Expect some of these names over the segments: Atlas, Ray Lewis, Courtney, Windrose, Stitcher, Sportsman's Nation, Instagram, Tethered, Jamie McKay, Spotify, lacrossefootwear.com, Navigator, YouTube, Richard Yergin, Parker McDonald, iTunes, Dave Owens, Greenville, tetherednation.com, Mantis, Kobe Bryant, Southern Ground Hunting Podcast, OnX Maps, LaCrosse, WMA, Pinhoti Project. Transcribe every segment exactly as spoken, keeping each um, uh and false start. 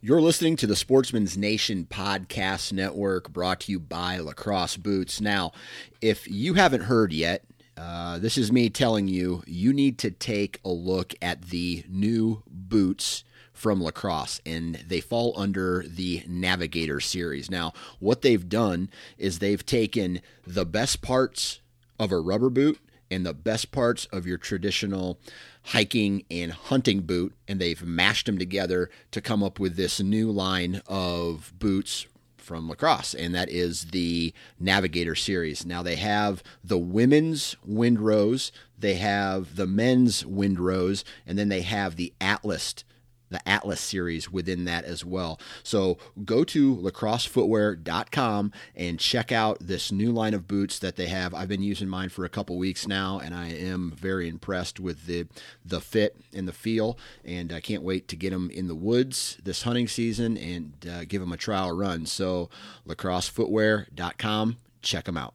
You're listening to the Sportsman's Nation podcast network, brought to you by LaCrosse Boots. Now, if you haven't heard yet, uh, this is me telling you, you need to take a look at the new boots from LaCrosse, and they fall under the Navigator series. Now, what they've done is they've taken the best parts of a rubber boot and the best parts of your traditional hiking and hunting boot, and they've mashed them together to come up with this new line of boots from LaCrosse, and that is the Navigator series. Now, they have the women's Windrose, they have the men's Windrose, and then they have the Atlas the Atlas series within that as well. So go to lacrosse footwear dot com and check out this new line of boots that they have. I've been using mine for a couple weeks now, and I am very impressed with the the fit and the feel, and I can't wait to get them in the woods this hunting season and uh, give them a trial run. So lacrosse footwear dot com, check them out.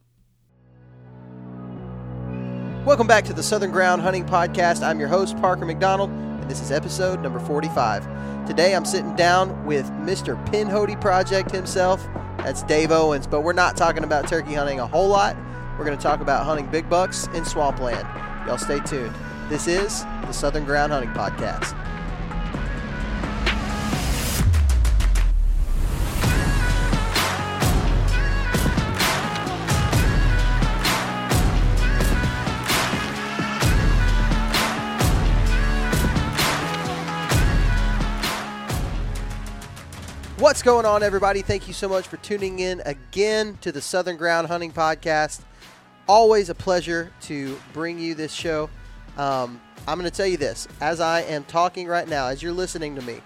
Welcome back to the Southern Ground Hunting Podcast. I'm your host, Parker McDonald. And this is episode number forty-five. Today I'm sitting down with Mister Pinhoti Project himself. That's Dave Owens. But we're not talking about turkey hunting a whole lot. We're going to talk about hunting big bucks in swampland. Y'all stay tuned. This is the Southern Ground Hunting Podcast. What's going on, everybody? Thank you so much for tuning in again to the Southern Ground Hunting Podcast. Always a pleasure to bring you this show. Um, I'm going to tell you this. As I am talking right now, as you're listening to me,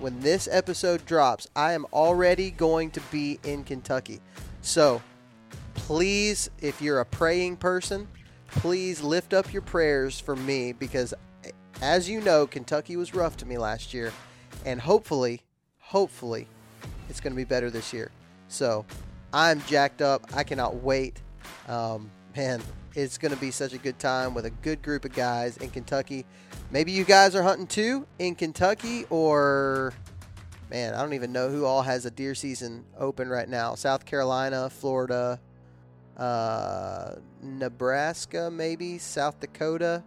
when this episode drops, I am already going to be in Kentucky. So please, if you're a praying person, please lift up your prayers for me, because as you know, Kentucky was rough to me last year, and hopefully, hopefully, it's going to be better this year. So I'm jacked up. I cannot wait. Um, man, it's going to be such a good time with a good group of guys in Kentucky. Maybe you guys are hunting too in Kentucky, or, man, I don't even know who all has a deer season open right now. South Carolina, Florida, uh, Nebraska, maybe South Dakota.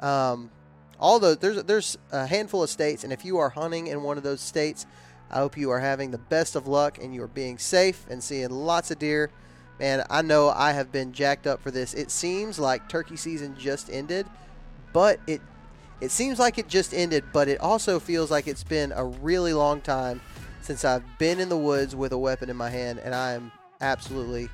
Um, all those, there's, there's a handful of states. And if you are hunting in one of those states, I hope you are having the best of luck and you are being safe and seeing lots of deer. Man, I know I have been jacked up for this. It seems like turkey season just ended, but it it seems like it just ended, but it also feels like it's been a really long time since I've been in the woods with a weapon in my hand, and I am absolutely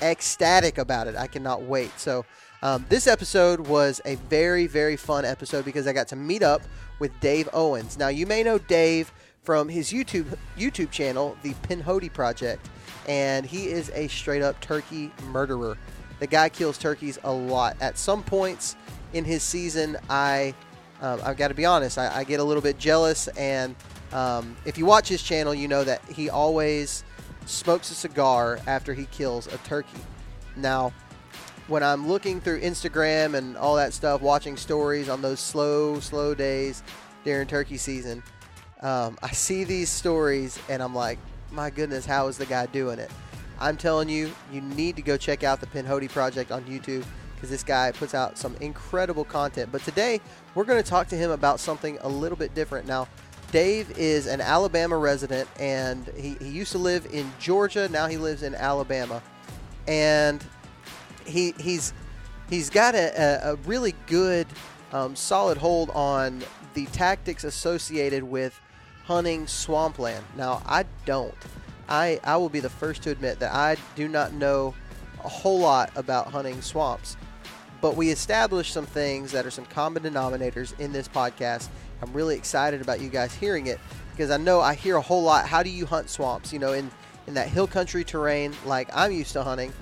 ecstatic about it. I cannot wait. So um, this episode was a very, very fun episode because I got to meet up with Dave Owens. Now, you may know Dave from his YouTube YouTube channel, the Pinhoti Project, and he is a straight-up turkey murderer. The guy kills turkeys a lot. At some points in his season, I, um, I've got to be honest, I, I get a little bit jealous, and um, if you watch his channel, you know that he always smokes a cigar after he kills a turkey. Now, when I'm looking through Instagram and all that stuff, watching stories on those slow, slow days during turkey season, Um, I see these stories and I'm like, my goodness, how is the guy doing it? I'm telling you, you need to go check out the Pinhoti Project on YouTube, because this guy puts out some incredible content. But today, we're going to talk to him about something a little bit different. Now, Dave is an Alabama resident, and he, he used to live in Georgia. Now he lives in Alabama. And he he's he's got a, a really good, um, solid hold on the tactics associated with hunting swampland. Now, I don't. I, I will be the first to admit that I do not know a whole lot about hunting swamps, but we established some things that are some common denominators in this podcast. I'm really excited about you guys hearing it, because I know I hear a whole lot. How do you hunt swamps? You know, in, in that hill country terrain like I'm used to hunting,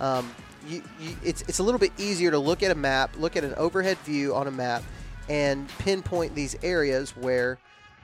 um, you, you, it's, it's a little bit easier to look at a map, look at an overhead view on a map, and pinpoint these areas where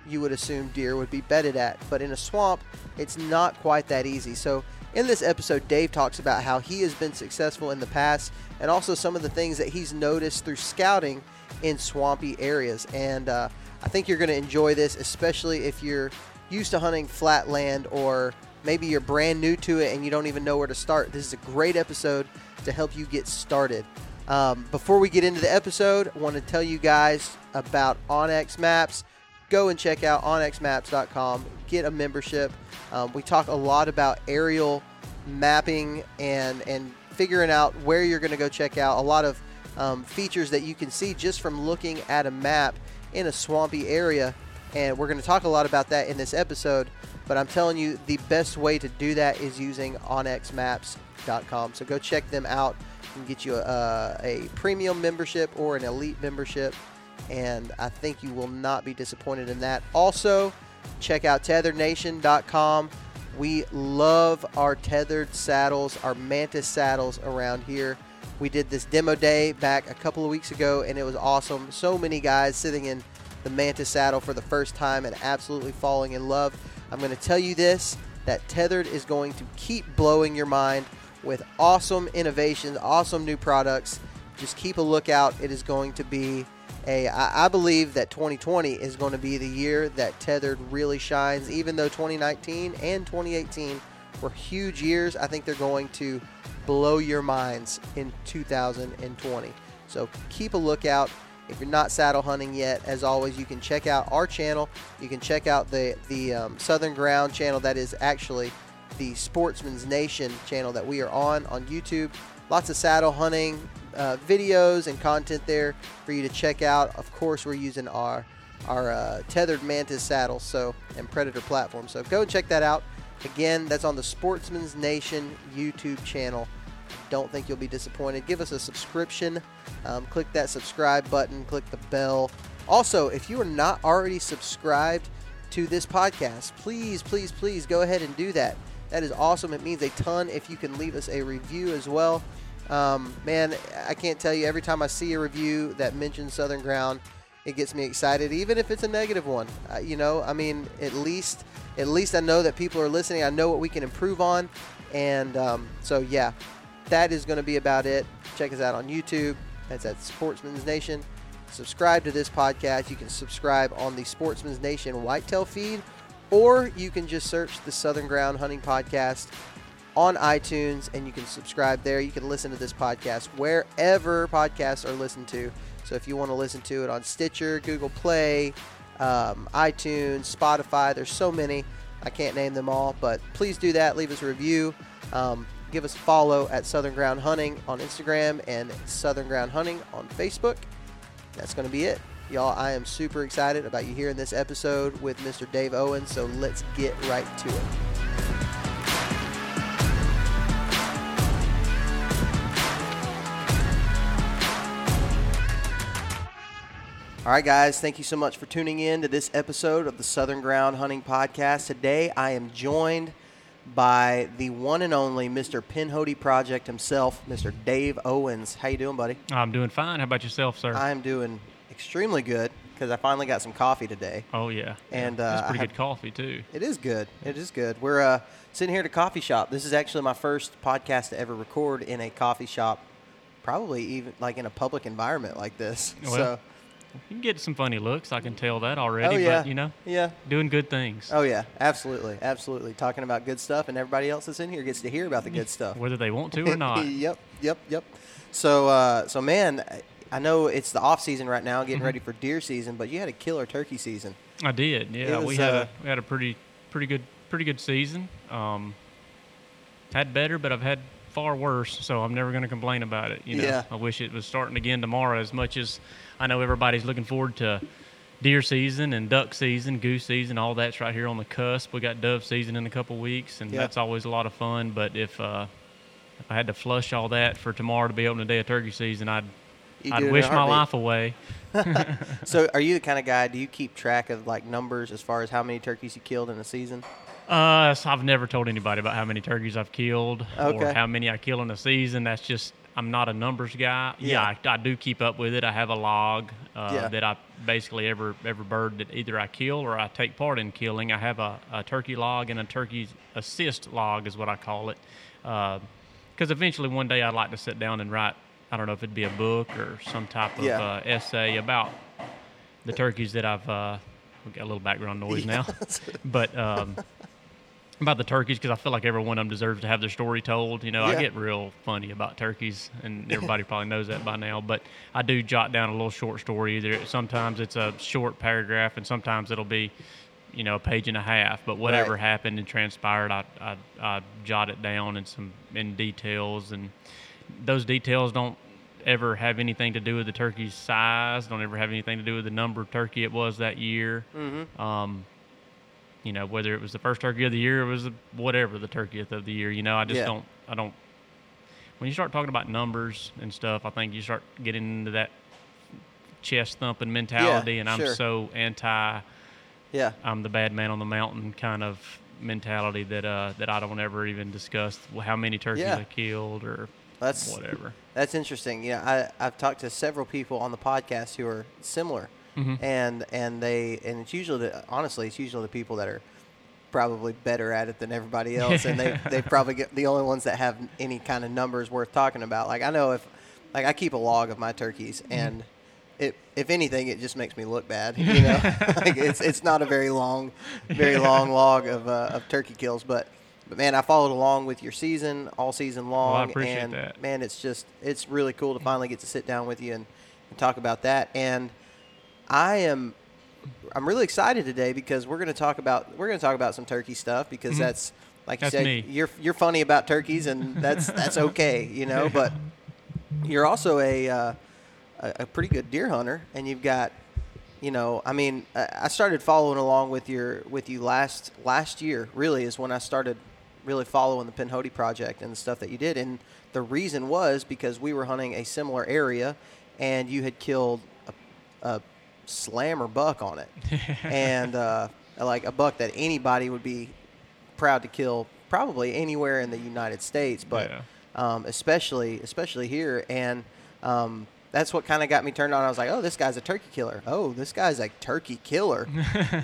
you would assume deer would be bedded at. But in a swamp, it's not quite that easy. So in this episode, Dave talks about how he has been successful in the past, and also some of the things that he's noticed through scouting in swampy areas. And uh, I think you're going to enjoy this, especially if you're used to hunting flat land, or maybe you're brand new to it and you don't even know where to start, this is a great episode to help you get started. Um, before we get into the episode, I want to tell you guys about OnX Maps. Go and check out on x maps dot com. Get a membership. Um, we talk a lot about aerial mapping and, and figuring out where you're going to go check out. A lot of um, features that you can see just from looking at a map in a swampy area. And we're going to talk a lot about that in this episode. But I'm telling you, the best way to do that is using on x maps dot com. So go check them out and get you a, a premium membership or an elite membership. And I think you will not be disappointed in that. Also, check out tethered nation dot com. We love our tethered saddles, our Mantis saddles around here. We did this demo day back a couple of weeks ago, and it was awesome. So many guys sitting in the Mantis saddle for the first time and absolutely falling in love. I'm going to tell you this, that Tethered is going to keep blowing your mind with awesome innovations, awesome new products. Just keep a lookout. It is going to be a, I believe that twenty twenty is going to be the year that Tethered really shines, even though twenty nineteen and twenty eighteen were huge years. I think they're going to blow your minds in two thousand twenty. So keep a lookout. If you're not saddle hunting yet, as always, you can check out our channel. You can check out the, the um, Southern Ground channel. That is actually the Sportsman's Nation channel that we are on on YouTube. Lots of saddle hunting uh, videos and content there for you to check out. Of course, we're using our our uh, tethered Mantis saddles so and Predator platform. So go and check that out. Again, that's on the Sportsman's Nation YouTube channel. Don't think you'll be disappointed. Give us a subscription. Um, click that subscribe button. Click the bell. Also, if you are not already subscribed to this podcast, please, please, please go ahead and do that. That is awesome. It means a ton if you can leave us a review as well. Um, man, I can't tell you, every time I see a review that mentions Southern Ground, it gets me excited, even if it's a negative one. Uh, you know, I mean, at least at least I know that people are listening. I know what we can improve on. And um, so, yeah, that is going to be about it. Check us out on YouTube. That's at Sportsman's Nation. Subscribe to this podcast. You can subscribe on the Sportsman's Nation Whitetail feed, or you can just search the Southern Ground Hunting Podcast on iTunes, and you can subscribe there. You can listen to this podcast wherever podcasts are listened to. So if you want to listen to it on Stitcher, Google Play, um, iTunes, Spotify, there's so many. I can't name them all, but please do that. Leave us a review. Um, give us a follow at Southern Ground Hunting on Instagram and Southern Ground Hunting on Facebook. That's going to be it. Y'all, I am super excited about you hearing this episode with Mister Dave Owens, so let's get right to it. All right, guys, thank you so much for tuning in to this episode of the Southern Ground Hunting Podcast. Today, I am joined by the one and only Mister Pinhoti Project himself, Mister Dave Owens. How you doing, buddy? I'm doing fine. How about yourself, sir? I'm doing extremely good because I finally got some coffee today. Oh yeah, and uh, it's pretty have, good coffee too. It is good. It is good. We're uh, sitting here at a coffee shop. This is actually my first podcast to ever record in a coffee shop, probably even like in a public environment like this. Well, so you can get some funny looks. I can tell that already. Oh, yeah. But you know, yeah, doing good things. Oh yeah, absolutely, absolutely. Talking about good stuff, and everybody else that's in here gets to hear about the good stuff, whether they want to or not. Yep, yep, yep. So, uh, so man. I know it's the off season right now, getting mm-hmm. ready for deer season, but you had a killer turkey season. I did, yeah. Was, we had uh, a we had a pretty pretty good pretty good season. Um, had better, but I've had far worse, so I'm never going to complain about it. You know, yeah. I wish it was starting again tomorrow. As much as I know everybody's looking forward to deer season and duck season, goose season, all that's right here on the cusp. We got dove season in a couple weeks, and yeah. that's always a lot of fun. But if uh, if I had to flush all that for tomorrow to be open the day of turkey season, I'd I'd wish my life away. So are you the kind of guy, do you keep track of like numbers as far as how many turkeys you killed in a season? Uh, so I've never told anybody about how many turkeys I've killed okay. or how many I kill in a season. That's just, I'm not a numbers guy. Yeah, yeah I, I do keep up with it. I have a log uh, yeah. that I basically every, every bird that either I kill or I take part in killing. I have a, a turkey log and a turkey assist log is what I call it. Because uh, eventually one day I'd like to sit down and write, I don't know if it'd be a book or some type of yeah. uh, essay about the turkeys that I've uh, We got a little background noise now. But um, about the turkeys, because I feel like every one of them deserves to have their story told. You know, yeah. I get real funny about turkeys, and everybody probably knows that by now. But I do jot down a little short story. Either sometimes it's a short paragraph, and sometimes it'll be, you know, a page and a half. But whatever right. happened and transpired, I, I I jot it down in some in details, and those details don't ever have anything to do with the turkey's size, don't ever have anything to do with the number of turkey it was that year. Mm-hmm. Um, you know, whether it was the first turkey of the year, it was the, whatever the turkeyth of the year, you know, I just yeah. don't, I don't, when you start talking about numbers and stuff, I think you start getting into that chest thumping mentality yeah, and I'm sure. so anti, yeah, I'm the bad man on the mountain kind of mentality that, uh, that I don't ever even discuss how many turkeys yeah. I killed or That's whatever. That's interesting. You know, I, I've talked to several people on the podcast who are similar, mm-hmm. and and they and it's usually the, honestly it's usually the people that are probably better at it than everybody else, and they they probably get the only ones that have any kind of numbers worth talking about. Like I know if like I keep a log of my turkeys, and mm-hmm. it if anything it just makes me look bad. You know, like it's it's not a very long, very yeah. long log of uh, of turkey kills, but. But, man, I followed along with your season all season long. Well, I appreciate and, that. Man, it's just it's really cool to finally get to sit down with you and, and talk about that. And I am I'm really excited today because we're going to talk about we're going to talk about some turkey stuff because mm-hmm. that's like you that's said me. you're you're funny about turkeys and that's that's okay, you know, but you're also a uh, a pretty good deer hunter and you've got You know, I mean, I started following along with your with you last last year. Really, is when I started really following the Pinhoti Project and the stuff that you did. And the reason was because we were hunting a similar area, and you had killed a, a slammer buck on it, and uh, like a buck that anybody would be proud to kill, probably anywhere in the United States, but yeah. um, especially especially here. And um, that's what kind of got me turned on. I was like, oh, this guy's a turkey killer. Oh, this guy's a turkey killer.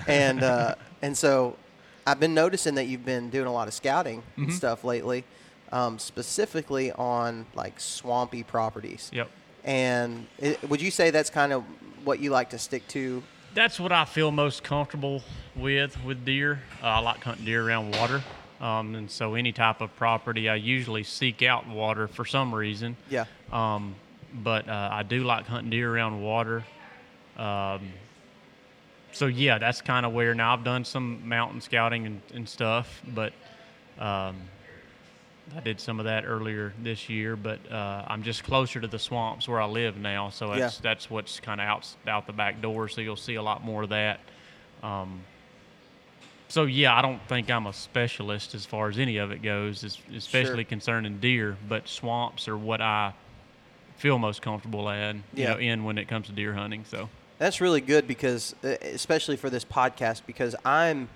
and uh, and so I've been noticing that you've been doing a lot of scouting mm-hmm. and stuff lately, um, specifically on, like, swampy properties. Yep. And it, would you say that's kind of what you like to stick to? That's what I feel most comfortable with, with deer. Uh, I like hunting deer around water. Um, and so any type of property, I usually seek out water for some reason. Yeah. Um. But uh, I do like hunting deer around water. Um, so, yeah, that's kind of where. Now, I've done some mountain scouting and, and stuff, but um, I did some of that earlier this year. But uh, I'm just closer to the swamps where I live now, so that's, yeah. that's what's kind of out, out the back door, so you'll see a lot more of that. Um, so, yeah, I don't think I'm a specialist as far as any of it goes, especially sure. concerning deer, but swamps are what I – feel most comfortable at, you yeah. know, in when it comes to deer hunting. So that's really good because, especially for this podcast, because I'm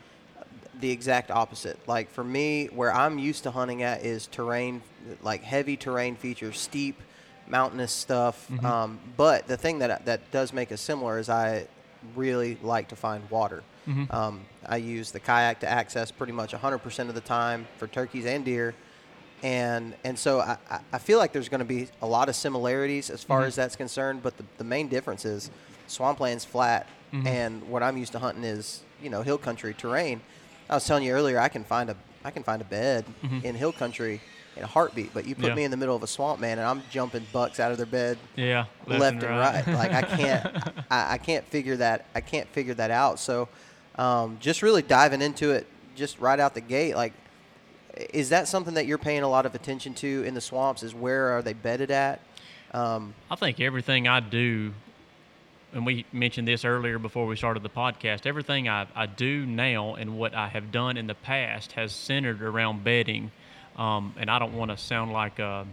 the exact opposite. Like for me, where I'm used to hunting at is terrain, like heavy terrain features, steep, mountainous stuff. Mm-hmm. Um, but the thing that that does make us similar is I really like to find water. Mm-hmm. Um, I use the kayak to access pretty much one hundred percent of the time for turkeys and deer. And and so I, I feel like there's going to be a lot of similarities as far mm-hmm. as that's concerned, but the, the main difference is swampland's flat, mm-hmm. and what I'm used to hunting is, you know, hill country terrain. I was telling you earlier, I can find a I can find a bed mm-hmm. in hill country in a heartbeat, but you put yeah. me in the middle of a swamp, man, and I'm jumping bucks out of their bed, yeah, left, left and right. right. Like I can't I, I can't figure that I can't figure that out. So um, just really diving into it, just right out the gate, like. Is that something that you're paying a lot of attention to in the swamps, is where are they bedded at? Um, I think everything I do, and we mentioned this earlier before we started the podcast, everything I, I do now and what I have done in the past has centered around bedding. Um, and I don't want to sound like a,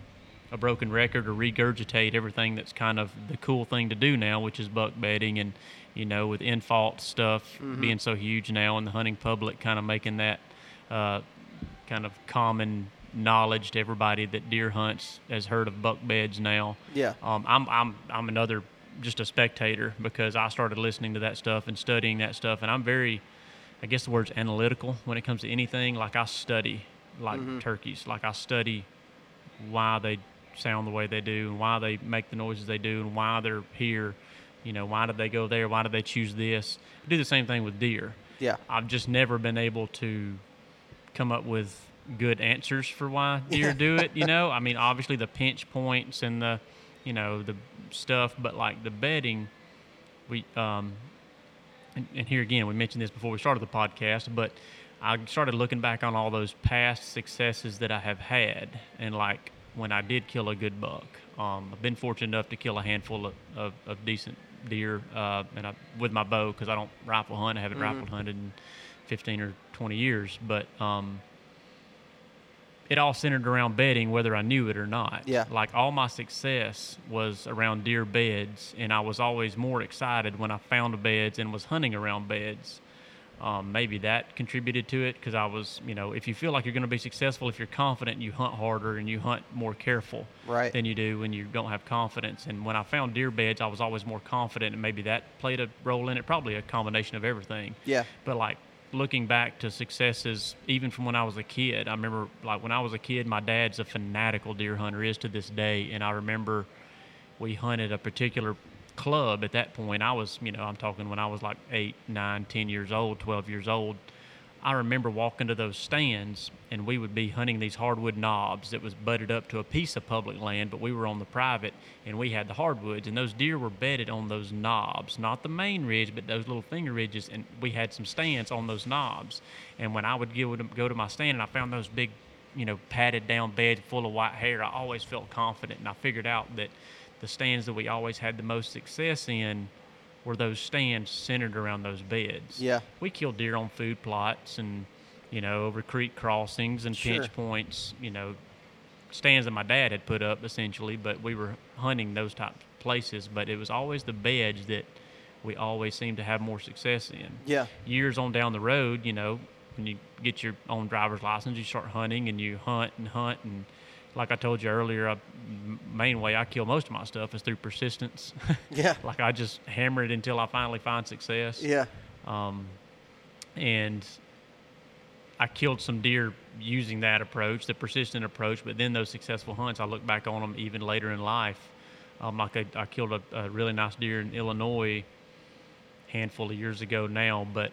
a broken record or regurgitate everything that's kind of the cool thing to do now, which is buck bedding and, you know, with in-fault stuff mm-hmm. being so huge now and the hunting public kind of making that uh, – kind of common knowledge to everybody that deer hunts has heard of buck beds now. Yeah. Um, I'm I'm I'm another just a spectator because I started listening to that stuff and studying that stuff, and I'm very, I guess the word's analytical when it comes to anything. Like I study like mm-hmm. turkeys, like I study why they sound the way they do and why they make the noises they do and why they're here. You know, why did they go there? Why did they choose this? I do the same thing with deer. Yeah. I've just never been able to come up with good answers for why deer do it, you know? I mean, obviously the pinch points and the, you know, the stuff, but like the bedding, we, um, and, and here again, we mentioned this before we started the podcast, but I started looking back on all those past successes that I have had. And like when I did kill a good buck, um, I've been fortunate enough to kill a handful of, of, of decent deer, uh, and I, with my bow, because I don't rifle hunt. I haven't mm-hmm. rifle hunted in fifteen or twenty years, but um, it all centered around bedding, whether I knew it or not. Yeah. Like all my success was around deer beds, and I was always more excited when I found beds and was hunting around beds. Um, maybe that contributed to it, because I was, you know, if you feel like you're going to be successful, if you're confident, you hunt harder and you hunt more careful right. than you do when you don't have confidence. And when I found deer beds, I was always more confident, and maybe that played a role in it. Probably a combination of everything. Yeah. But like looking back to successes, even from when I was a kid, I remember like when I was a kid, my dad's a fanatical deer hunter, is to this day. And I remember we hunted a particular club at that point. I was, you know, I'm talking when I was like eight, nine, ten years old, twelve years old. I remember walking to those stands, and we would be hunting these hardwood knobs that was butted up to a piece of public land, but we were on the private, and we had the hardwoods, and those deer were bedded on those knobs, not the main ridge, but those little finger ridges, and we had some stands on those knobs. And when I would go to my stand and I found those big, you know, padded down beds full of white hair, I always felt confident, and I figured out that the stands that we always had the most success in were those stands centered around those beds. Yeah. We killed deer on food plots and, you know, over creek crossings and sure. pinch points, you know, stands that my dad had put up essentially, but we were hunting those type of places. But it was always the beds that we always seemed to have more success in. Yeah. Years on down the road, you know, when you get your own driver's license, you start hunting and you hunt and hunt and, like I told you earlier, I, main way I kill most of my stuff is through persistence. Yeah. Like I just hammer it until I finally find success. Yeah. Um, and I killed some deer using that approach, the persistent approach, but then those successful hunts, I look back on them even later in life. Um, like I, I killed a, a really nice deer in Illinois a handful of years ago now, but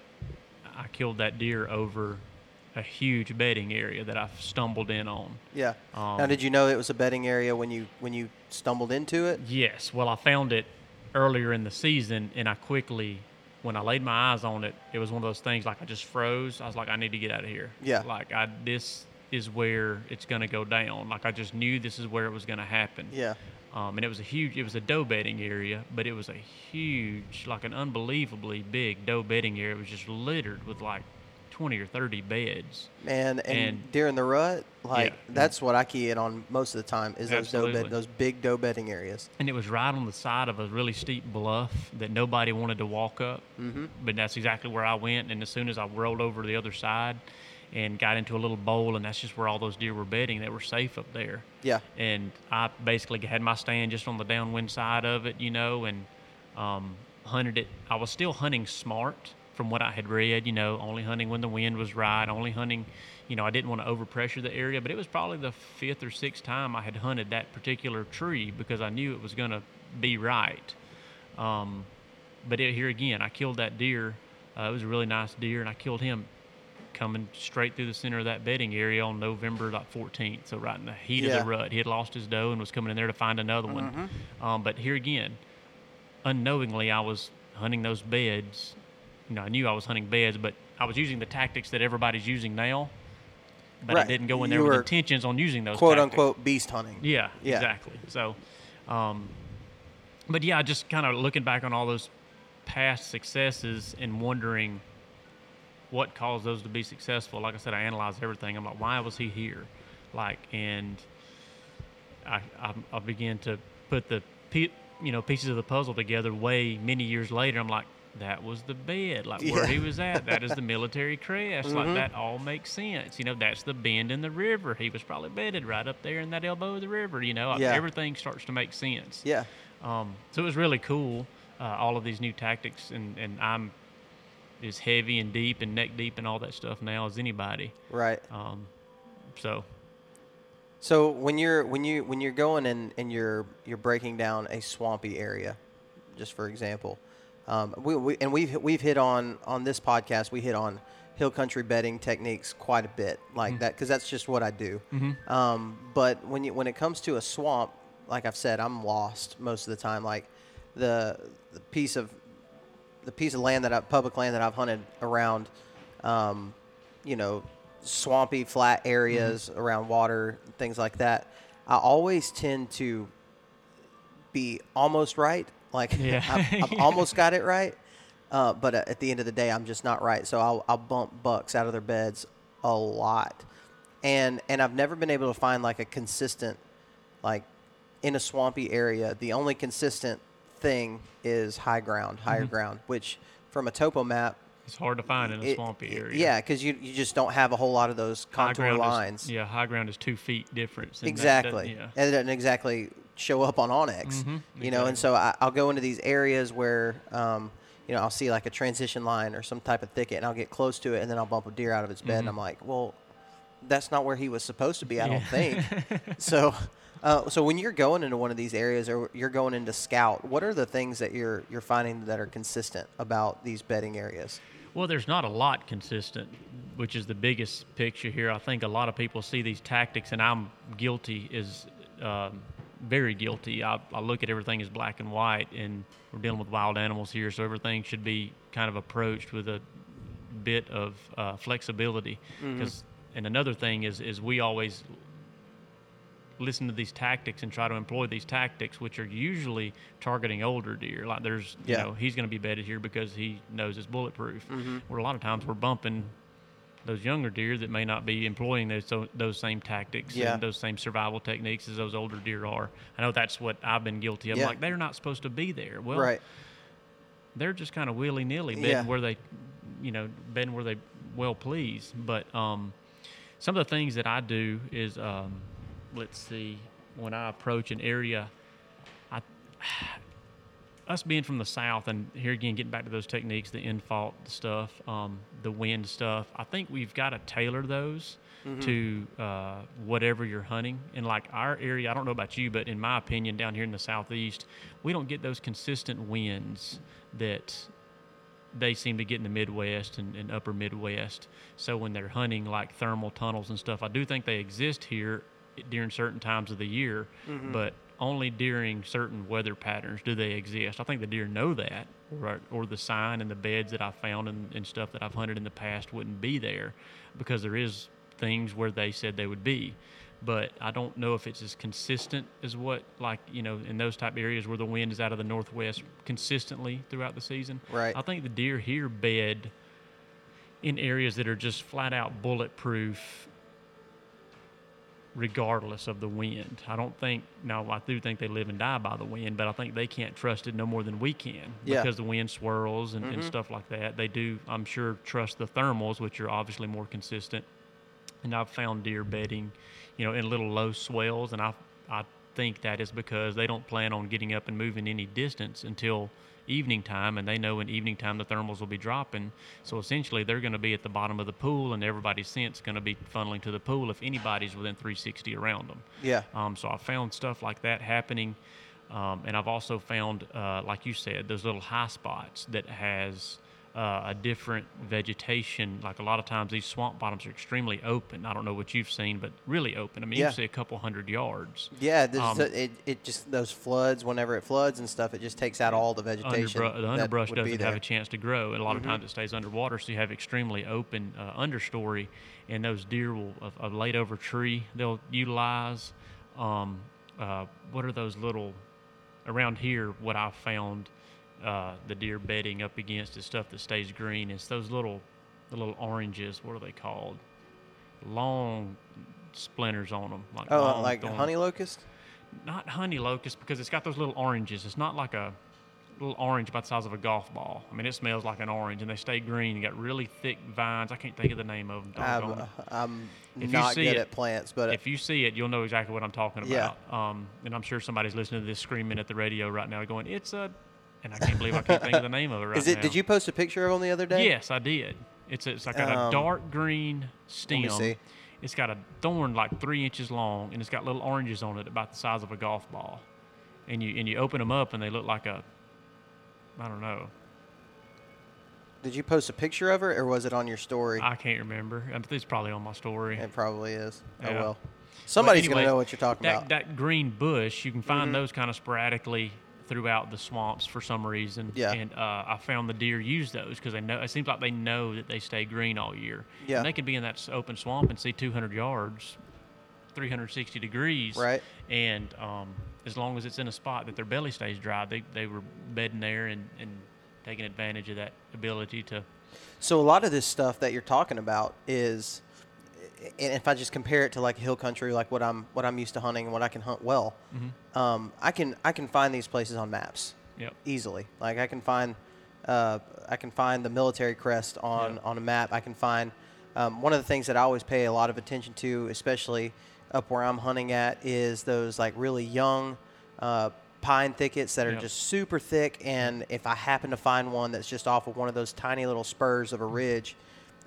I killed that deer over a huge bedding area that I've stumbled in on. Yeah. Um, now, did you know it was a bedding area when you when you stumbled into it? Yes. Well, I found it earlier in the season, and I quickly, when I laid my eyes on it, it was one of those things like I just froze. I was like, I need to get out of here. Yeah. Like, I this is where it's going to go down. Like, I just knew this is where it was going to happen. Yeah. Um, and it was a huge, it was a doe bedding area, but it was a huge, like an unbelievably big doe bedding area. It was just littered with, like, twenty or thirty beds. Man, and, and deer in the rut, like yeah. that's what I key in on most of the time is those doe bed, those big doe bedding areas. And it was right on the side of a really steep bluff that nobody wanted to walk up, mm-hmm. but that's exactly where I went. And as soon as I rolled over to the other side and got into a little bowl, and that's just where all those deer were bedding, they were safe up there. Yeah. And I basically had my stand just on the downwind side of it, you know, and um, hunted it. I was still hunting smart. From what I had read, you know, only hunting when the wind was right, only hunting, you know, I didn't want to overpressure the area, but it was probably the fifth or sixth time I had hunted that particular tree because I knew it was going to be right. Um, but it, here again, I killed that deer. Uh, it was a really nice deer, and I killed him coming straight through the center of that bedding area on November fourteenth, so right in the heat yeah. of the rut. He had lost his doe and was coming in there to find another mm-hmm. one. Um, but here again, unknowingly, I was hunting those beds. You know, I knew I was hunting beds, but I was using the tactics that everybody's using now, but right. I didn't go in there you with intentions on using those quote tactics. Unquote beast hunting. Yeah, yeah. exactly. So, um, but yeah, just kind of looking back on all those past successes and wondering what caused those to be successful. Like I said, I analyzed everything. I'm like, why was he here? Like, and I, I, I began to put the, you know, pieces of the puzzle together way many years later. I'm like, that was the bed, like yeah. where he was at. That is the military crest. Mm-hmm. Like, that all makes sense. You know, that's the bend in the river. He was probably bedded right up there in that elbow of the river. You know, yeah. everything starts to make sense. Yeah. Um, so it was really cool, uh, all of these new tactics. And, and I'm as heavy and deep and neck deep and all that stuff now as anybody. Right. Um, so... So when you're when you when you're going and, and you're you're breaking down a swampy area, just for example. Um, we, we and we've we've hit on on this podcast. We hit on hill country bedding techniques quite a bit, like mm-hmm. that, because that's just what I do. Mm-hmm. Um, but when you when it comes to a swamp, like I've said, I'm lost most of the time. Like the the piece of the piece of land that I, public land that I've hunted around, um, you know, swampy flat areas mm-hmm. around water, things like that. I always tend to be almost right. Like yeah. I've, I've almost got it right. Uh, but at the end of the day, I'm just not right. So I'll, I'll bump bucks out of their beds a lot. And, and I've never been able to find like a consistent, like in a swampy area, the only consistent thing is high ground, higher mm-hmm. ground, which from a topo map, it's hard to find in a it, swampy area. Yeah, because you, you just don't have a whole lot of those contour lines. Is, yeah, high ground is two feet difference. Exactly. That, that, yeah. And it doesn't exactly show up on OnX, mm-hmm. you exactly. know, and so I, I'll go into these areas where, um, you know, I'll see like a transition line or some type of thicket, and I'll get close to it, and then I'll bump a deer out of its bed, mm-hmm. and I'm like, well, that's not where he was supposed to be, I yeah. don't think. so uh, so when you're going into one of these areas or you're going into scout, what are the things that you're you're finding that are consistent about these bedding areas? Well, there's not a lot consistent, which is the biggest picture here. I think a lot of people see these tactics, and I'm guilty is um, very guilty. I, I look at everything as black and white, and we're dealing with wild animals here, so everything should be kind of approached with a bit of uh, flexibility. Mm-hmm. 'Cause, and another thing is, is we always listen to these tactics and try to employ these tactics, which are usually targeting older deer. Like there's, yeah. you know, he's going to be bedded here because he knows it's bulletproof. Mm-hmm. Where a lot of times we're bumping those younger deer that may not be employing those those same tactics yeah. and those same survival techniques as those older deer are. I know that's what I've been guilty of. Yeah. Like, they're not supposed to be there. Well, right. they're just kind of willy-nilly bedding yeah. where they, you know, bedding where they well please. But um, some of the things that I do is... Um, let's see, when I approach an area, I, us being from the South, and here again, getting back to those techniques, the in-fault stuff, um, the wind stuff, I think we've got to tailor those mm-hmm. to uh, whatever you're hunting. And like our area, I don't know about you, but in my opinion, down here in the Southeast, we don't get those consistent winds that they seem to get in the Midwest and, and upper Midwest. So when they're hunting like thermal tunnels and stuff, I do think they exist here during certain times of the year, mm-hmm. but only during certain weather patterns do they exist. I think the deer know that, or, or the sign and the beds that I found and, and stuff that I've hunted in the past wouldn't be there because there is things where they said they would be. But I don't know if it's as consistent as what, like, you know, in those type areas where the wind is out of the northwest consistently throughout the season. Right. I think the deer here bed in areas that are just flat out bulletproof regardless of the wind. I don't think, no, I do think they live and die by the wind, but I think they can't trust it no more than we can yeah. because the wind swirls and, mm-hmm. and stuff like that. They do, I'm sure, trust the thermals, which are obviously more consistent. And I've found deer bedding, you know, in little low swells, and I, I think that is because they don't plan on getting up and moving any distance until evening time, and they know in evening time the thermals will be dropping, so essentially they're going to be at the bottom of the pool, and everybody's scent's going to be funneling to the pool if anybody's within three sixty around them. Yeah. Um. So I found stuff like that happening, um, and I've also found, uh, like you said, those little high spots that has uh, a different vegetation. Like a lot of times these swamp bottoms are extremely open. I don't know what you've seen, but really open. I mean, yeah. you see a couple hundred yards. Yeah, this um, a, it it just those floods, whenever it floods and stuff, it just takes out all the vegetation. Underbru- the underbrush doesn't have a chance to grow, and a lot mm-hmm. of times it stays underwater, so you have extremely open uh, understory, and those deer will a, a laid over tree they'll utilize. Um, uh, what are those little around here? What I found. Uh, the deer bedding up against is stuff that stays green. It's those little, the little oranges. What are they called? Long splinters on them. Like oh, long, like thorn. Honey locust? Not honey locust, because it's got those little oranges. It's not like a little orange about the size of a golf ball. I mean, it smells like an orange, and they stay green. You got really thick vines. I can't think of the name of them. I'm, uh, I'm if not you see good it, at plants, but if you see it, you'll know exactly what I'm talking about. Yeah. Um, and I'm sure somebody's listening to this screaming at the radio right now, going, "It's a." And I can't believe I can't think of the name of it right Is it, now. Did you post a picture of them the other day? Yes, I did. It's a, it's like um, a dark green stem. Let me see. It's got a thorn like three inches long, and it's got little oranges on it about the size of a golf ball. And you and you open them up, and they look like a I don't know. Did you post a picture of her, or was it on your story? I can't remember. It's probably on my story. It probably is. Yeah. Oh, well. Somebody's anyway, going to know what you're talking that, about. That green bush, you can find mm-hmm. those kind of sporadically throughout the swamps for some reason. Yeah. And uh, I found the deer use those because they know. It seems like they know that they stay green all year. Yeah. And they could be in that open swamp and see two hundred yards, three hundred sixty degrees. Right. And um, as long as it's in a spot that their belly stays dry, they, they were bedding there and, and taking advantage of that ability to. So a lot of this stuff that you're talking about is, and if I just compare it to like hill country, like what I'm what I'm used to hunting and what I can hunt well, mm-hmm. um, I can I can find these places on maps yep. easily. Like I can find uh, I can find the military crest on, yep. on a map. I can find um, one of the things that I always pay a lot of attention to, especially up where I'm hunting at, is those like really young uh, pine thickets that are yep. just super thick. And if I happen to find one that's just off of one of those tiny little spurs of a ridge,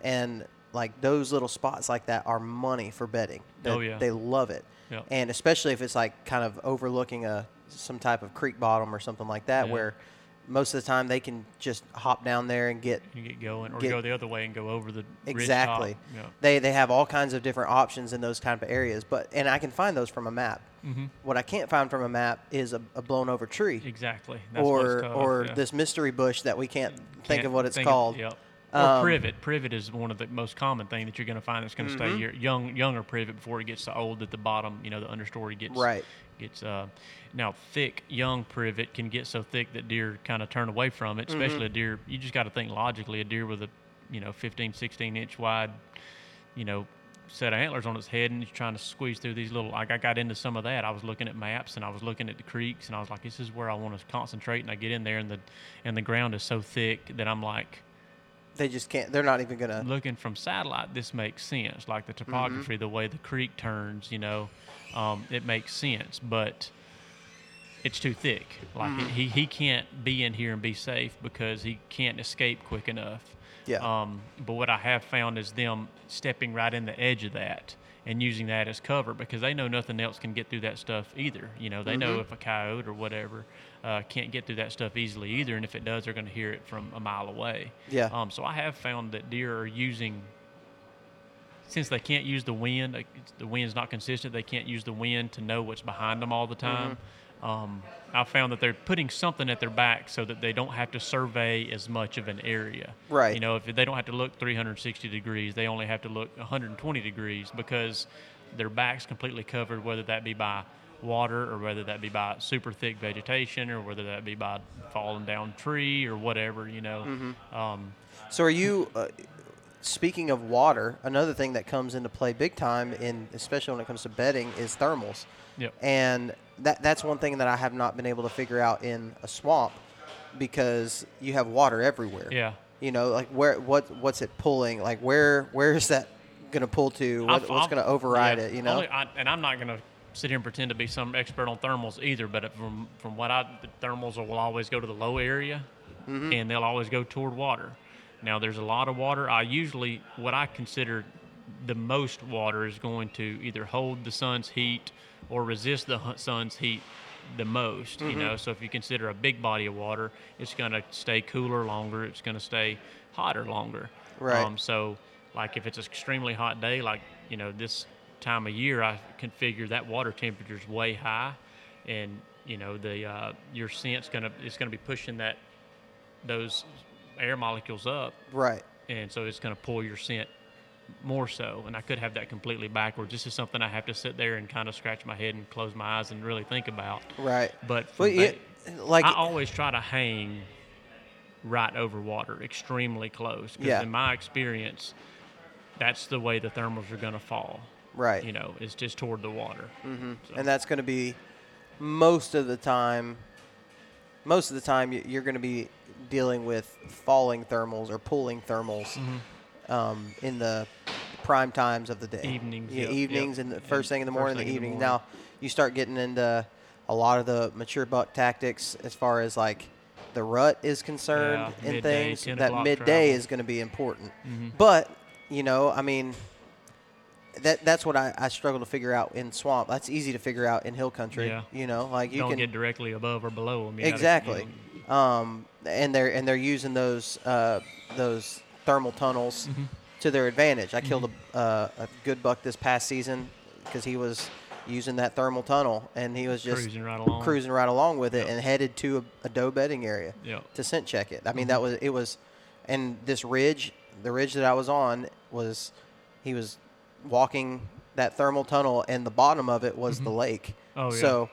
and like those little spots like that are money for bedding. They, oh, yeah. They love it. Yep. And especially if it's like kind of overlooking a some type of creek bottom or something like that, yeah. where most of the time they can just hop down there and get, you get going or get, go the other way and go over the exactly. ridge top. Yeah. They they have all kinds of different options in those kind of areas, but and I can find those from a map. Mm-hmm. What I can't find from a map is a, a blown over tree. Exactly. That's or tough, or yeah. this mystery bush that we can't, can't think of what it's called. Of, yep. Or privet. Privet is one of the most common thing that you're going to find that's going to mm-hmm. stay here. Young, younger privet before it gets to old at the bottom. You know, the understory gets right. Gets uh, now thick. Young privet can get so thick that deer kind of turn away from it. Especially mm-hmm. a deer. You just got to think logically. A deer with a, you know, fifteen, sixteen inch wide, you know, set of antlers on its head, and it's trying to squeeze through these little. Like I got into some of that. I was looking at maps and I was looking at the creeks and I was like, this is where I want to concentrate. And I get in there and the and the ground is so thick that I'm like. They just can't, they're not even going to. Looking from satellite, this makes sense. Like the topography, mm-hmm. the way the creek turns, you know, um, it makes sense, but it's too thick. Like mm. he, he can't be in here and be safe because he can't escape quick enough. Yeah. Um, but what I have found is them stepping right in the edge of that and using that as cover because they know nothing else can get through that stuff either. You know, they mm-hmm. know if a coyote or whatever uh, can't get through that stuff easily either, and if it does, they're going to hear it from a mile away. Yeah. Um. So I have found that deer are using, since they can't use the wind, like the wind's not consistent, they can't use the wind to know what's behind them all the time. Mm-hmm. Um. I found that they're putting something at their back so that they don't have to survey as much of an area. Right. You know, if they don't have to look three hundred sixty degrees, they only have to look one hundred twenty degrees because their back's completely covered, whether that be by water or whether that be by super thick vegetation or whether that be by falling down tree or whatever, you know. Mm-hmm. Um, so are you, uh, speaking of water, another thing that comes into play big time, in especially when it comes to bedding, is thermals. Yep. And that that's one thing that I have not been able to figure out in a swamp because you have water everywhere. Yeah. You know, like where what what's it pulling? Like where where is that going to pull to? What, I've, what's going to override yeah, it, you know? Only, I, and I'm not going to sit here and pretend to be some expert on thermals either, but from from what I the thermals will always go to the low area mm-hmm. and they'll always go toward water. Now there's a lot of water. I usually what I consider the most water is going to either hold the sun's heat or resist the sun's heat the most, mm-hmm. you know. So if you consider a big body of water, it's going to stay cooler longer. It's going to stay hotter longer. Right. Um, so, like, if it's an extremely hot day, like, you know, this time of year, I can figure that water temperature is way high. And, you know, the uh, your scent's going to it's going to be pushing that those air molecules up. Right. And so it's going to pull your scent more so, and I could have that completely backwards. This is something I have to sit there and kind of scratch my head and close my eyes and really think about. Right. But well, it, like I always try to hang right over water, extremely close. Because yeah. in my experience, that's the way the thermals are going to fall. Right. You know, it's just toward the water. Mm-hmm. So. And that's going to be most of the time, most of the time you're going to be dealing with falling thermals or pulling thermals. Mm-hmm. Um, in the prime times of the day. Evenings. Yeah, yep, evenings yep. and the first thing in the morning, the evening. The now, you start getting into a lot of the mature buck tactics as far as, like, the rut is concerned yeah, and midday, things. That midday travel. Is going to be important. Mm-hmm. But, you know, I mean, that that's what I, I struggle to figure out in swamp. That's easy to figure out in hill country. Yeah. You know, like you don't can get directly above or below them. You exactly. Gotta, you know. Um, and they're and they're using those uh, those thermal tunnels mm-hmm. to their advantage. I mm-hmm. killed a, uh, a good buck this past season because he was using that thermal tunnel, and he was just cruising right along, cruising right along with it, yep. and headed to a, a doe bedding area yep. to scent check it. I mean, mm-hmm. that was it was, and this ridge, the ridge that I was on was, he was walking that thermal tunnel, and the bottom of it was mm-hmm. the lake. Oh yeah. So,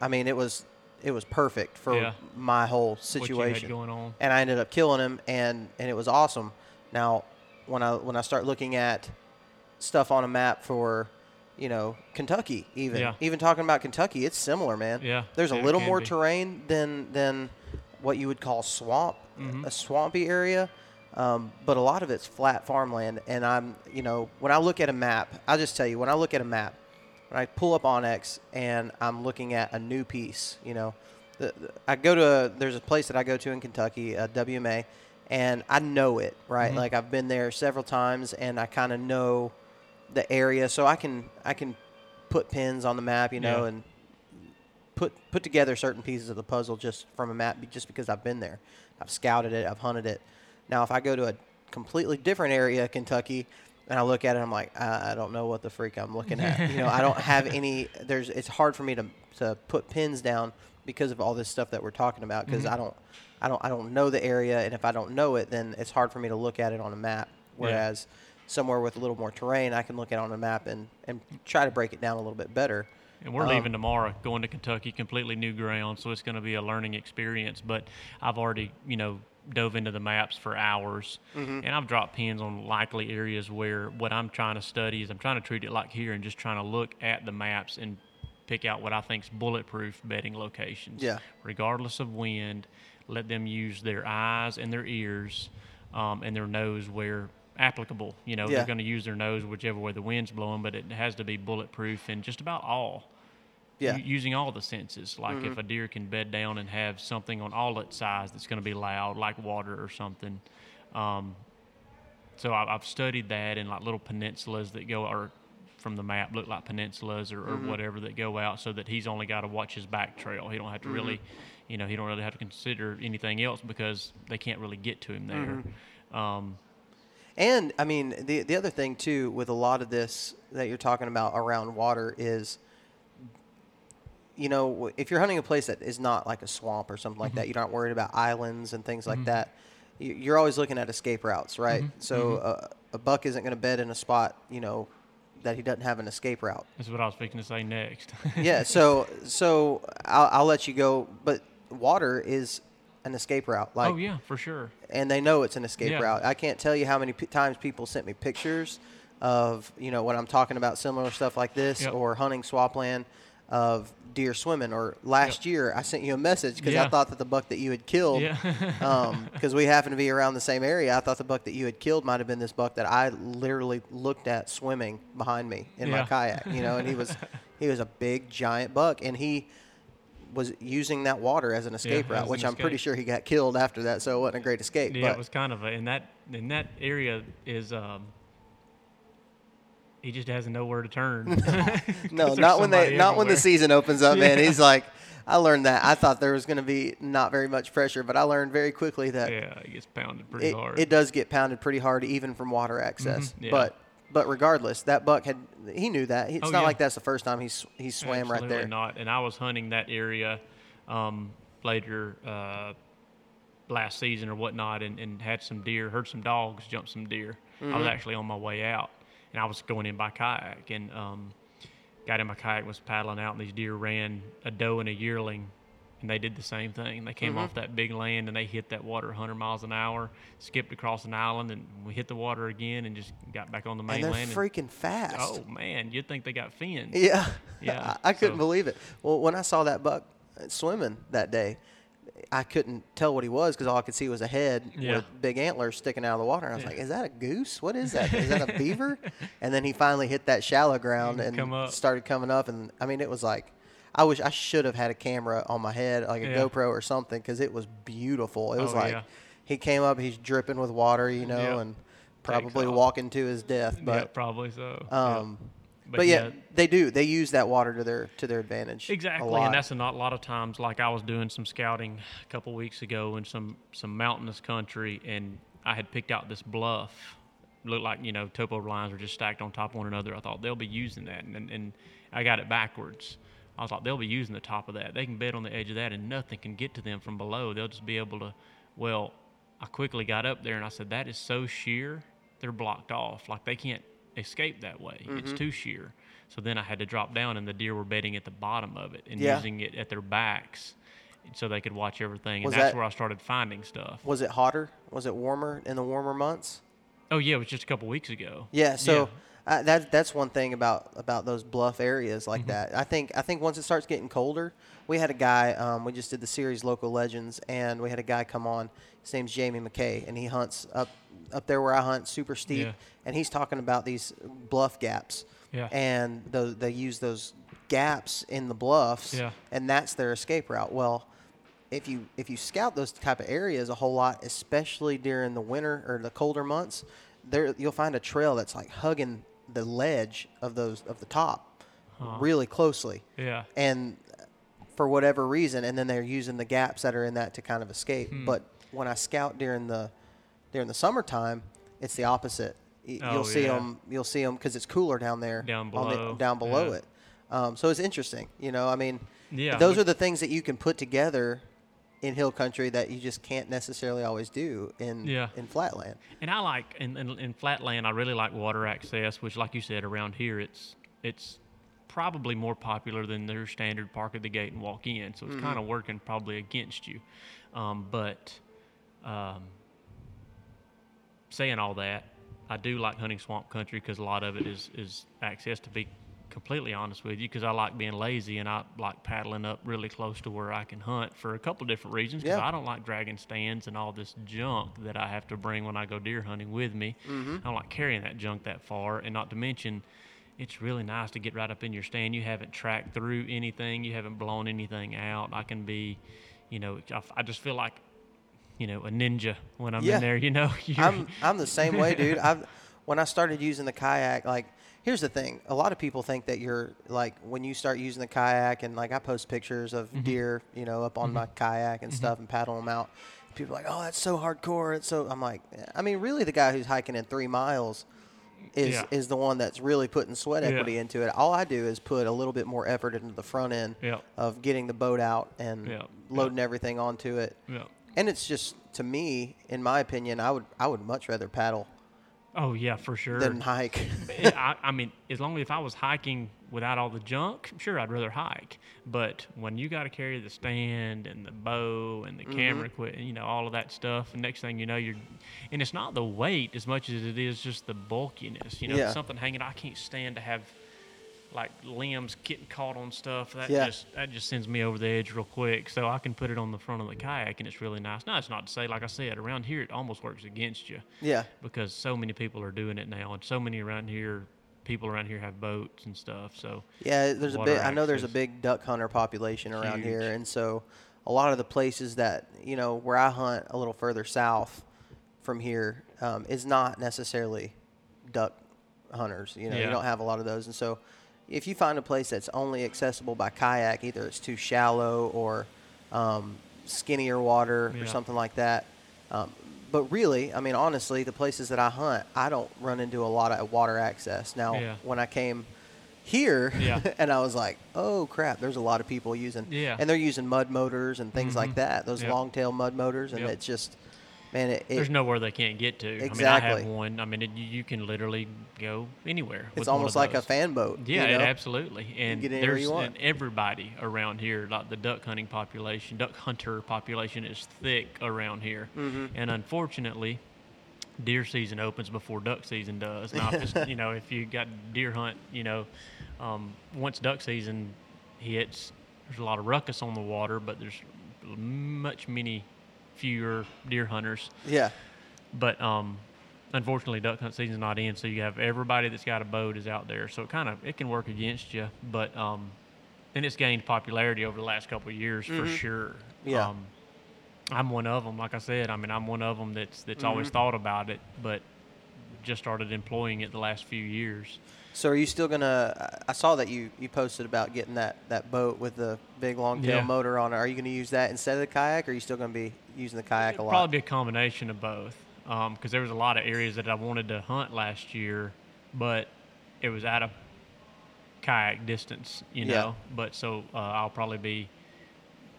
I mean, it was it was perfect for yeah. my whole situation. What you had going on. And I ended up killing him, and and it was awesome. Now, when I when I start looking at stuff on a map for you know, Kentucky even. Yeah. Even talking about Kentucky, it's similar, man. Yeah. There's a yeah, little more be. terrain than than what you would call swamp, mm-hmm. a swampy area, um, but a lot of it's flat farmland. And I'm, you know, when I look at a map, I'll just tell you, when I look at a map, when I pull up OnX and I'm looking at a new piece, you know, the, the, I go to, a, there's a place that I go to in Kentucky, a W M A, and I know it, right? Mm-hmm. Like I've been there several times and I kind of know the area, so I can I can put pins on the map, you know, yeah. and put put together certain pieces of the puzzle just from a map, just because I've been there, I've scouted it, I've hunted it. Now, if I go to a completely different area of Kentucky and I look at it, I'm like, I, I don't know what the freak I'm looking at. You know, I don't have any. There's it's hard for me to to put pins down because of all this stuff that we're talking about, because mm-hmm. I don't I don't I don't know the area, and if I don't know it, then it's hard for me to look at it on a map. Whereas yeah. somewhere with a little more terrain, I can look at on a map and, and try to break it down a little bit better. And we're um, leaving tomorrow, going to Kentucky, completely new ground, so it's going to be a learning experience. But I've already, you know, dove into the maps for hours, mm-hmm. and I've dropped pins on likely areas where what I'm trying to study is I'm trying to treat it like here and just trying to look at the maps and pick out what I think is bulletproof bedding locations. Yeah. Regardless of wind, let them use their eyes and their ears um, and their nose where applicable, you know, yeah. they're going to use their nose whichever way the wind's blowing, but it has to be bulletproof in just about all, yeah, U- using all the senses. Like mm-hmm. if a deer can bed down and have something on all its sides that's going to be loud, like water or something. Um, so I, I've studied that, in like little peninsulas that go, or from the map look like peninsulas or, or mm-hmm. whatever that go out, so that he's only got to watch his back trail. He don't have to mm-hmm. really, you know, he don't really have to consider anything else because they can't really get to him there. Mm-hmm. Um, And, I mean, the the other thing, too, with a lot of this that you're talking about around water is, you know, if you're hunting a place that is not like a swamp or something mm-hmm. like that, you're not worried about islands and things mm-hmm. like that. You're always looking at escape routes, right? Mm-hmm. So mm-hmm. A, a buck isn't going to bed in a spot, you know, that he doesn't have an escape route. That's what I was thinking to say next. yeah, so so I'll, I'll let you go. But water is an escape route. Like, oh, yeah, for sure. And they know it's an escape yeah. route. I can't tell you how many p- times people sent me pictures of, you know, when I'm talking about similar stuff like this yep. or hunting swampland of deer swimming. Or last yep. year I sent you a message because yeah. I thought that the buck that you had killed, because yeah. um, we happened to be around the same area, I thought the buck that you had killed might have been this buck that I literally looked at swimming behind me in yeah. my kayak, you know, and he was he was a big, giant buck, and he was using that water as an escape yeah, route, which escape. I'm pretty sure he got killed after that, so it wasn't a great escape. Yeah, but it was kind of a, and that in that area is um, he just hasn't nowhere to turn. no, not when they, everywhere. not when the season opens up, man. Yeah. He's like, I learned that. I thought there was going to be not very much pressure, but I learned very quickly that yeah, it gets pounded pretty it, hard. It does get pounded pretty hard, even from water access, mm-hmm, yeah. but. But regardless, that buck had he knew that. It's oh, not yeah. like that's the first time he sw- he swam Absolutely right there. Not. And I was hunting that area um, later uh, last season or whatnot, and, and had some deer, heard some dogs jump some deer. Mm-hmm. I was actually on my way out, and I was going in by kayak, and um, got in my kayak, was paddling out, and these deer ran a doe and a yearling. And they did the same thing. They came mm-hmm. off that big land, and they hit that water one hundred miles an hour, skipped across an island, and we hit the water again and just got back on the mainland. And they're freaking and, fast. Oh, man. You'd think they got fins. Yeah. yeah. I, I couldn't so. believe it. Well, when I saw that buck swimming that day, I couldn't tell what he was because all I could see was a head yeah. with big antlers sticking out of the water. And I was yeah. like, is that a goose? What is that? Is that a beaver? And then he finally hit that shallow ground and come up. started coming up. And, I mean, it was like – I wish I should have had a camera on my head, like a yeah. GoPro or something, because it was beautiful. It was oh, like yeah. he came up, he's dripping with water, you know, yeah. and probably walking to his death. But yeah, probably so. Um, yeah. But, but yeah, yeah, they do. They use that water to their to their advantage. Exactly, and that's a not a lot of times. Like I was doing some scouting a couple weeks ago in some some mountainous country, and I had picked out this bluff. It looked like, you know, topo lines were just stacked on top of one another. I thought they'll be using that, and and, and I got it backwards. I was like, they'll be using the top of that. They can bed on the edge of that, and nothing can get to them from below. They'll just be able to. Well, I quickly got up there and I said, that is so sheer. They're blocked off. Like they can't escape that way. Mm-hmm. It's too sheer. So then I had to drop down, and the deer were bedding at the bottom of it and yeah. using it at their backs so they could watch everything. Was and that's that, where I started finding stuff. Was it hotter? Was it warmer in the warmer months? Oh, yeah. It was just a couple weeks ago. Yeah. So yeah. I, that, that's one thing about, about those bluff areas like mm-hmm. that. I think I think once it starts getting colder, we had a guy, um, we just did the series Local Legends, and we had a guy come on. His name's Jamie McKay, and he hunts up up there where I hunt, super steep, yeah. and he's talking about these bluff gaps. Yeah. And the, they use those gaps in the bluffs, yeah. and that's their escape route. Well, if you if you scout those type of areas a whole lot, especially during the winter or the colder months, there you'll find a trail that's like hugging the ledge of those of the top huh. really closely. Yeah. And for whatever reason, and then they're using the gaps that are in that to kind of escape. Hmm. But when I scout during the during the summertime, it's the opposite. You'll oh, see yeah. them. You'll see them because it's cooler down there. Down below. The, down below yeah. it. Um, so it's interesting. You know, I mean, yeah, those are the things that you can put together in hill country that you just can't necessarily always do in yeah. in flatland. And I like in, in in flatland. I really like water access, which, like you said, around here it's it's probably more popular than their standard park at the gate and walk in. So it's mm-hmm. kind of working probably against you, um, but. Um, saying all that, I do like hunting swamp country because a lot of it is, is access, to be completely honest with you, because I like being lazy and I like paddling up really close to where I can hunt for a couple different reasons, because yeah. I don't like dragging stands and all this junk that I have to bring when I go deer hunting with me. Mm-hmm. I don't like carrying that junk that far, and not to mention it's really nice to get right up in your stand. You haven't tracked through anything. You haven't blown anything out. I can be, you know, I, I just feel like you know, a ninja when I'm yeah. in there, you know. I'm I'm the same way, dude. I've, when I started using the kayak, like, here's the thing. A lot of people think that you're, like, when you start using the kayak, and, like, I post pictures of mm-hmm. deer, you know, up on mm-hmm. my kayak and mm-hmm. stuff and paddle them out. People are like, oh, that's so hardcore. It's so. I'm like, I mean, really the guy who's hiking in three miles is, yeah. is the one that's really putting sweat equity yeah. into it. All I do is put a little bit more effort into the front end yeah. of getting the boat out and yeah. loading yeah. everything onto it. Yeah. And it's just, to me, in my opinion, I would I would much rather paddle. Oh, yeah, for sure. Than hike. I, I mean, as long as if I was hiking without all the junk, sure, I'd rather hike. But when you got to carry the stand and the bow and the mm-hmm. camera equipment, you know, all of that stuff, and next thing you know, you're – and it's not the weight as much as it is just the bulkiness. You know, yeah. something hanging – I can't stand to have – like limbs getting caught on stuff that yeah. just that just sends me over the edge real quick. So I can put it on the front of the kayak, and it's really nice. Now, it's not to say, like I said, around here it almost works against you. Yeah. Because so many people are doing it now, and so many around here, people around here have boats and stuff. So yeah, there's a big. Access. I know there's a big duck hunter population around Huge. Here, and so a lot of the places that you know where I hunt a little further south from here um, is not necessarily duck hunters. You know, yeah. you don't have a lot of those, and so. If you find a place that's only accessible by kayak, either it's too shallow or um, skinnier water yeah. or something like that. Um, but really, I mean, honestly, the places that I hunt, I don't run into a lot of water access. Now, yeah. when I came here yeah. and I was like, oh, crap, there's a lot of people using. Yeah. And they're using mud motors and things mm-hmm. like that, those yep. long-tail mud motors. And yep. it's just, man, it, it, there's nowhere they can't get to. Exactly. I mean, I have one. I mean, it, you can literally go anywhere. It's almost like a fan boat. Yeah, you know? It absolutely. And you get anywhere you want. And everybody around here, like the duck hunting population, duck hunter population is thick around here. Mm-hmm. And unfortunately, deer season opens before duck season does. And I just, you know, if you got deer hunt, you know, um, once duck season hits, there's a lot of ruckus on the water, but there's much many. Fewer deer hunters. Yeah. But um, unfortunately, duck hunt season's not in, so you have everybody that's got a boat is out there. So it kind of, it can work against you. But, um, and it's gained popularity over the last couple of years mm-hmm. for sure. Yeah. Um, I'm one of them, like I said. I mean, I'm one of them that's, that's mm-hmm. always thought about it. But just started employing it the last few years. So are you still going to – I saw that you, you posted about getting that, that boat with the big long-tail yeah. motor on it. Are you going to use that instead of the kayak, or are you still going to be using the kayak It'd a lot? Probably be a combination of both, because um, there was a lot of areas that I wanted to hunt last year, but it was out of kayak distance, you know. Yeah. But so uh, I'll probably be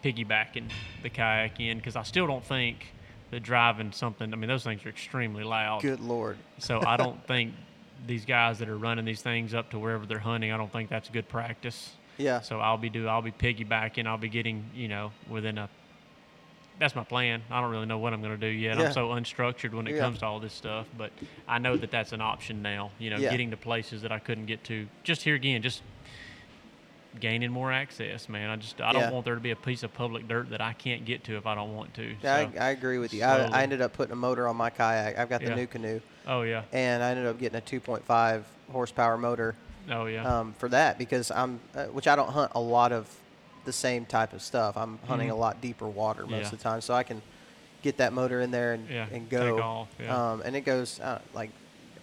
piggybacking the kayak in, because I still don't think the driving something – I mean, those things are extremely loud. Good Lord. So I don't think – these guys that are running these things up to wherever they're hunting, I don't think that's good practice. Yeah. So I'll be do I'll be piggybacking. I'll be getting, you know, within a – that's my plan. I don't really know what I'm going to do yet. Yeah. I'm so unstructured when it yeah. comes to all this stuff. But I know that that's an option now, you know, yeah. getting to places that I couldn't get to. Just here again, just gaining more access, man. I just – I don't yeah. want there to be a piece of public dirt that I can't get to if I don't want to. Yeah, so, I, I agree with you. I, I ended up putting a motor on my kayak. I've got the yeah. new canoe. Oh, yeah. And I ended up getting a two point five horsepower motor. Oh, yeah. Um, for that, because I'm, uh, which I don't hunt a lot of the same type of stuff. I'm hunting mm-hmm. a lot deeper water most yeah. of the time. So I can get that motor in there and, yeah. and go. Take off. Yeah. Um, and it goes uh, like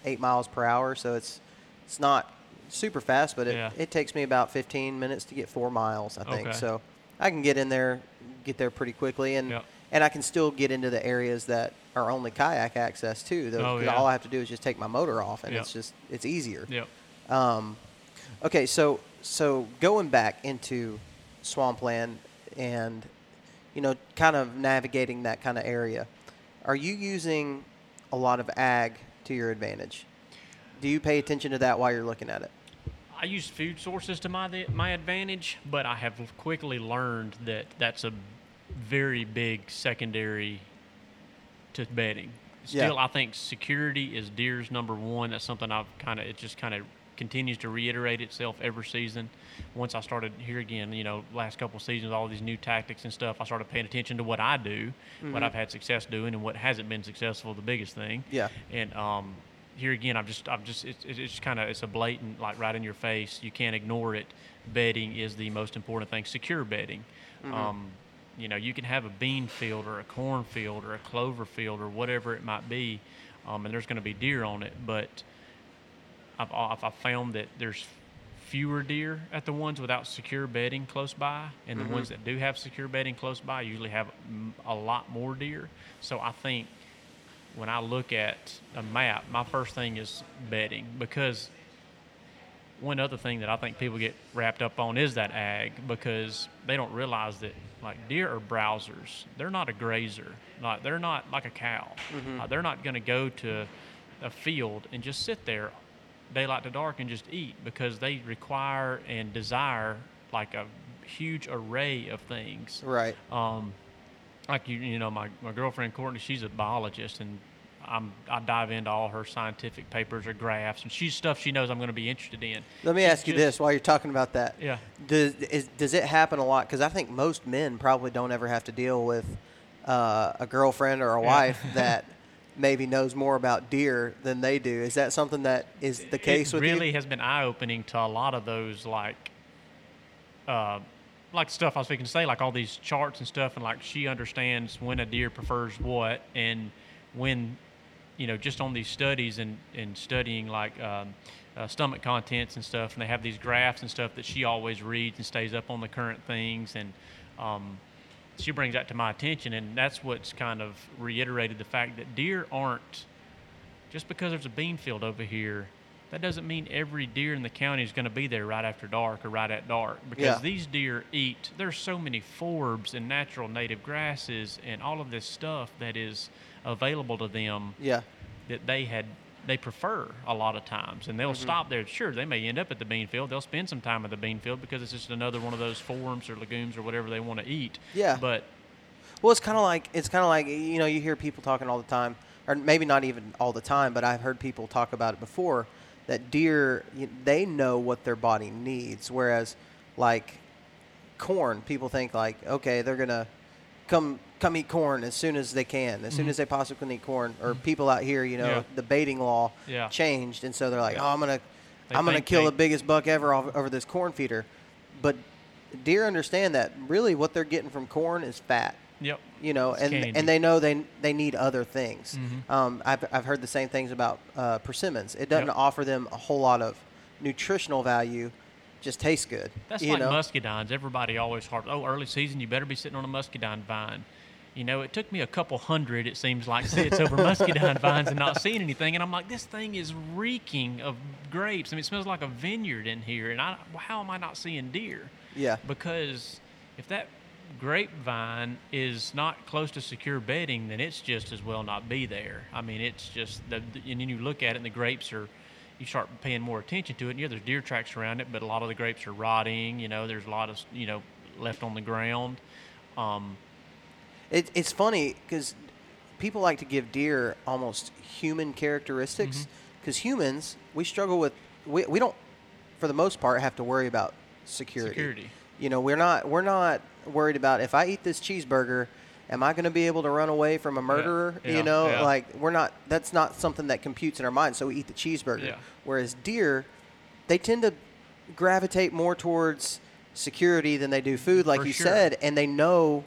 eight miles per hour. So it's, it's not super fast, but it, yeah. it takes me about fifteen minutes to get four miles, I think. Okay. So I can get in there, get there pretty quickly. And, yep. and I can still get into the areas that are only kayak access too, though. Oh, yeah. All I have to do is just take my motor off, and yep. it's just it's easier. Yep. Um, okay, so so going back into swampland and, you know, kind of navigating that kind of area, are you using a lot of ag to your advantage? Do you pay attention to that while you're looking at it? I use food sources to my my advantage, but I have quickly learned that that's a very big secondary to bedding. Still, yeah. I think security is deer's number one. That's something I've kind of, it just kind of continues to reiterate itself every season. Once I started here again, you know, last couple of seasons, all these new tactics and stuff, I started paying attention to what I do, mm-hmm. what I've had success doing, and what hasn't been successful, the biggest thing. Yeah. And um, here again, I'm just, I'm just, it's, it's just kind of, it's a blatant, like right in your face. You can't ignore it. Bedding is the most important thing. Secure bedding. Mm-hmm. Um, You know, you can have a bean field or a corn field or a clover field or whatever it might be, um, and there's going to be deer on it. But I've, I've found that there's fewer deer at the ones without secure bedding close by, and the mm-hmm. ones that do have secure bedding close by usually have a lot more deer. So I think when I look at a map, my first thing is bedding, because one other thing that I think people get wrapped up on is that ag, because they don't realize that, like, deer are browsers. They're not a grazer. Like, they're not like a cow. Mm-hmm. Uh, they're not going to go to a field and just sit there daylight to dark and just eat, because they require and desire, like, a huge array of things. Right. Um, like, you you know, my, my girlfriend Courtney, she's a biologist, and I'm, I dive into all her scientific papers or graphs, and she's stuff she knows I'm going to be interested in. Let me ask you just, this while you're talking about that. Yeah. Does, is, does it happen a lot? Because I think most men probably don't ever have to deal with uh, a girlfriend or a yeah. wife that maybe knows more about deer than they do. Is that something that is the case it with really you? It really has been eye-opening to a lot of those, like, uh, like stuff I was thinking to say, like all these charts and stuff, and, like, she understands when a deer prefers what and when – you know, just on these studies and, and studying, like, um, uh, stomach contents and stuff, and they have these graphs and stuff that she always reads and stays up on the current things, and um, she brings that to my attention, and that's what's kind of reiterated the fact that deer aren't, just because there's a bean field over here, that doesn't mean every deer in the county is going to be there right after dark or right at dark, because yeah. these deer eat, there's so many forbs and natural native grasses and all of this stuff that is available to them yeah. that they had they prefer a lot of times, and they'll mm-hmm. stop there. Sure, they may end up at the bean field. They'll spend some time at the bean field because it's just another one of those forms or legumes or whatever they want to eat. Yeah. But well, it's kind of like it's kind of like you know you hear people talking all the time, or maybe not even all the time, but I've heard people talk about it before that deer they know what their body needs, whereas like corn, people think like okay they're gonna come. come eat corn as soon as they can, as mm-hmm. soon as they possibly can eat corn. Or people out here, you know, yeah. the baiting law yeah. changed, and so they're like, yeah. oh, I'm going to I'm gonna kill they... the biggest buck ever off, over this corn feeder. But deer understand that really what they're getting from corn is fat. Yep. You know, it's and candy. and they know they they need other things. Mm-hmm. Um, I've I've heard the same things about uh, persimmons. It doesn't yep. offer them a whole lot of nutritional value. Just tastes good. That's you like know? muscadines. Everybody always harps, oh, early season, you better be sitting on a muscadine vine. You know, it took me a couple hundred, it seems like, sits over muscadine vines and not seeing anything. And I'm like, this thing is reeking of grapes. I mean, it smells like a vineyard in here. And I, how am I not seeing deer? Yeah. Because if that grapevine is not close to secure bedding, then it's just as well not be there. I mean, it's just, the, and then you look at it and the grapes are, you start paying more attention to it. And yeah, there's deer tracks around it, but a lot of the grapes are rotting. You know, there's a lot of, you know, left on the ground. Um It, it's funny because people like to give deer almost human characteristics because mm-hmm. humans, we struggle with, we, we don't, for the most part, have to worry about security. Security. You know, we're not we're not worried about if I eat this cheeseburger, am I going to be able to run away from a murderer? Yeah. Yeah. You know, yeah. like we're not, that's not something that computes in our mind. So we eat the cheeseburger. Yeah. Whereas deer, they tend to gravitate more towards security than they do food, like for you sure. said, and they know.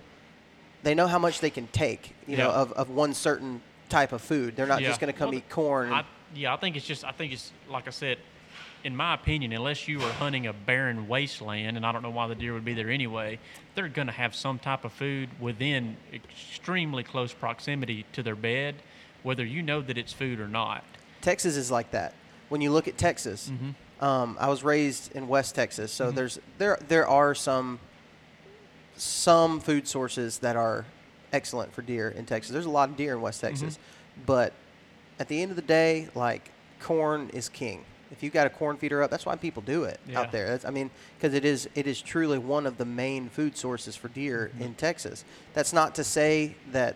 They know how much they can take, you yeah. know, of, of one certain type of food. They're not yeah. just going to come well, eat corn. I, yeah, I think it's just, I think it's, like I said, in my opinion, unless you are hunting a barren wasteland, and I don't know why the deer would be there anyway, they're going to have some type of food within extremely close proximity to their bed, whether you know that it's food or not. Texas is like that. When you look at Texas, mm-hmm. um, I was raised in West Texas, so mm-hmm. there's there there are some... some food sources that are excellent for deer in Texas. There's a lot of deer in West Texas, mm-hmm. but at the end of the day, like corn is king. If you've got a corn feeder up, that's why people do it yeah. out there. That's, I mean, because it is it is truly one of the main food sources for deer mm-hmm. in Texas. That's not to say that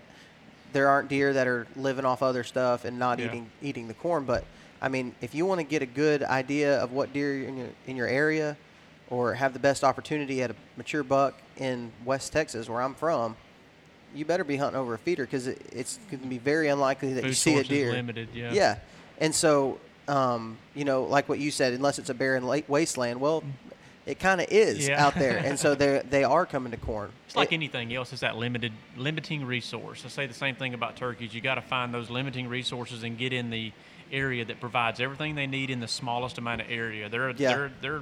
there aren't deer that are living off other stuff and not yeah. eating eating the corn, but I mean, if you want to get a good idea of what deer in your in your area. Or have the best opportunity at a mature buck in West Texas, where I'm from, you better be hunting over a feeder because it, it's going to be very unlikely that Food you see a deer. Is limited, yeah. Yeah, and so um, you know, like what you said, unless it's a barren lake wasteland, well, it kind of is yeah. out there, and so they they are coming to corn. It's like it, anything else; it's that limited limiting resource. I say the same thing about turkeys. You got to find those limiting resources and get in the area that provides everything they need in the smallest amount of area. They're yeah. they're they're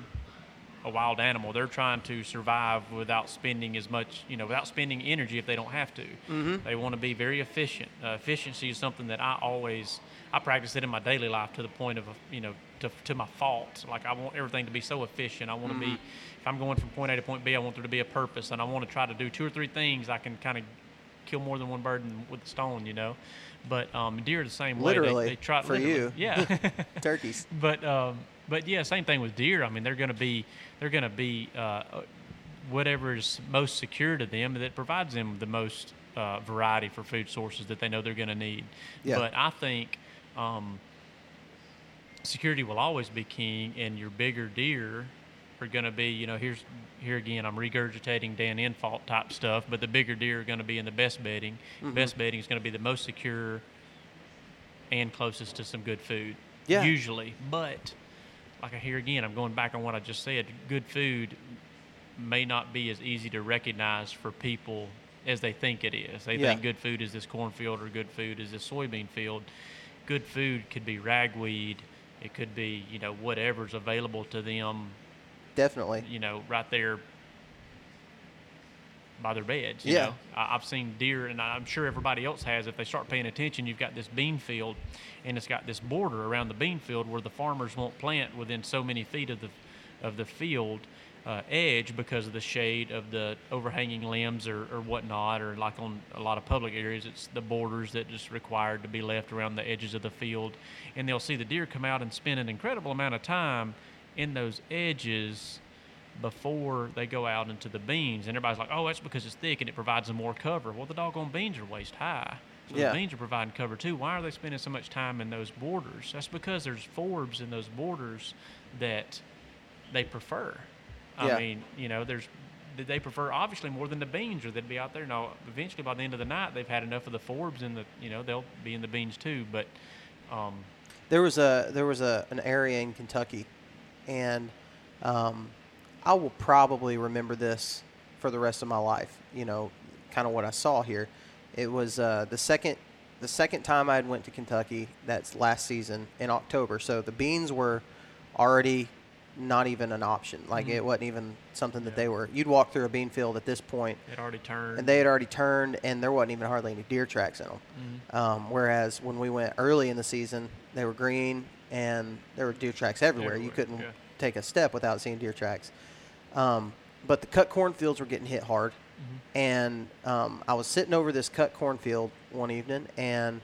a wild animal. They're trying to survive without spending as much, you know, without spending energy if they don't have to. Mm-hmm. They want to be very efficient. Uh, efficiency is something that I always, I practice it in my daily life to the point of, you know, to, to my fault. Like I want everything to be so efficient. I want mm-hmm. to be, if I'm going from point A to point B, I want there to be a purpose, and I want to try to do two or three things. I can kind of kill more than one bird with a stone, you know. But um, deer are the same literally, way. They, they try, for literally. You. Yeah. Turkeys. But, um, But yeah, same thing with deer. I mean, they're going to be, they're going to be uh, whatever is most secure to them that provides them the most uh, variety for food sources that they know they're going to need. Yeah. But I think um, security will always be king, and your bigger deer are going to be, you know, here's here again, I'm regurgitating Dan Infault type stuff, but the bigger deer are going to be in the best bedding. Mm-hmm. Best bedding is going to be the most secure and closest to some good food, yeah. usually. But like I hear again, I'm going back on what I just said. Good food may not be as easy to recognize for people as they think it is. They yeah. think good food is this cornfield, or good food is this soybean field. Good food could be ragweed. It could be, you know, whatever's available to them. Definitely. You know, right there by their beds. You yeah. know? I, I've seen deer, and I'm sure everybody else has. If they start paying attention, you've got this bean field, and it's got this border around the bean field where the farmers won't plant within so many feet of the of the field uh, edge because of the shade of the overhanging limbs or, or whatnot, or like on a lot of public areas, it's the borders that just required to be left around the edges of the field. And they'll see the deer come out and spend an incredible amount of time in those edges before they go out into the beans. And everybody's like, oh, that's because it's thick and it provides them more cover. Well, the doggone beans are waist high. So yeah. the beans are providing cover too. Why are they spending so much time in those borders? That's because there's forbs in those borders that they prefer. I yeah. mean, you know, there's they prefer obviously more than the beans, or they'd be out there. Now, eventually by the end of the night, they've had enough of the forbs, and the you know they'll be in the beans too. But um, there was a there was a an area in Kentucky, and um, I will probably remember this for the rest of my life. You know, kind of what I saw here. It was uh, the second the second time I had went to Kentucky. That's last season in October. So the beans were already not even an option. Like mm-hmm. it wasn't even something that yeah. they were. You'd walk through a bean field at this point. It already turned. And they had already turned, and there wasn't even hardly any deer tracks in them. Mm-hmm. Um, whereas when we went early in the season, they were green, and there were deer tracks everywhere. everywhere. You couldn't yeah. take a step without seeing deer tracks. Um, but the cut cornfields were getting hit hard. Mm-hmm. And um, I was sitting over this cut cornfield one evening, and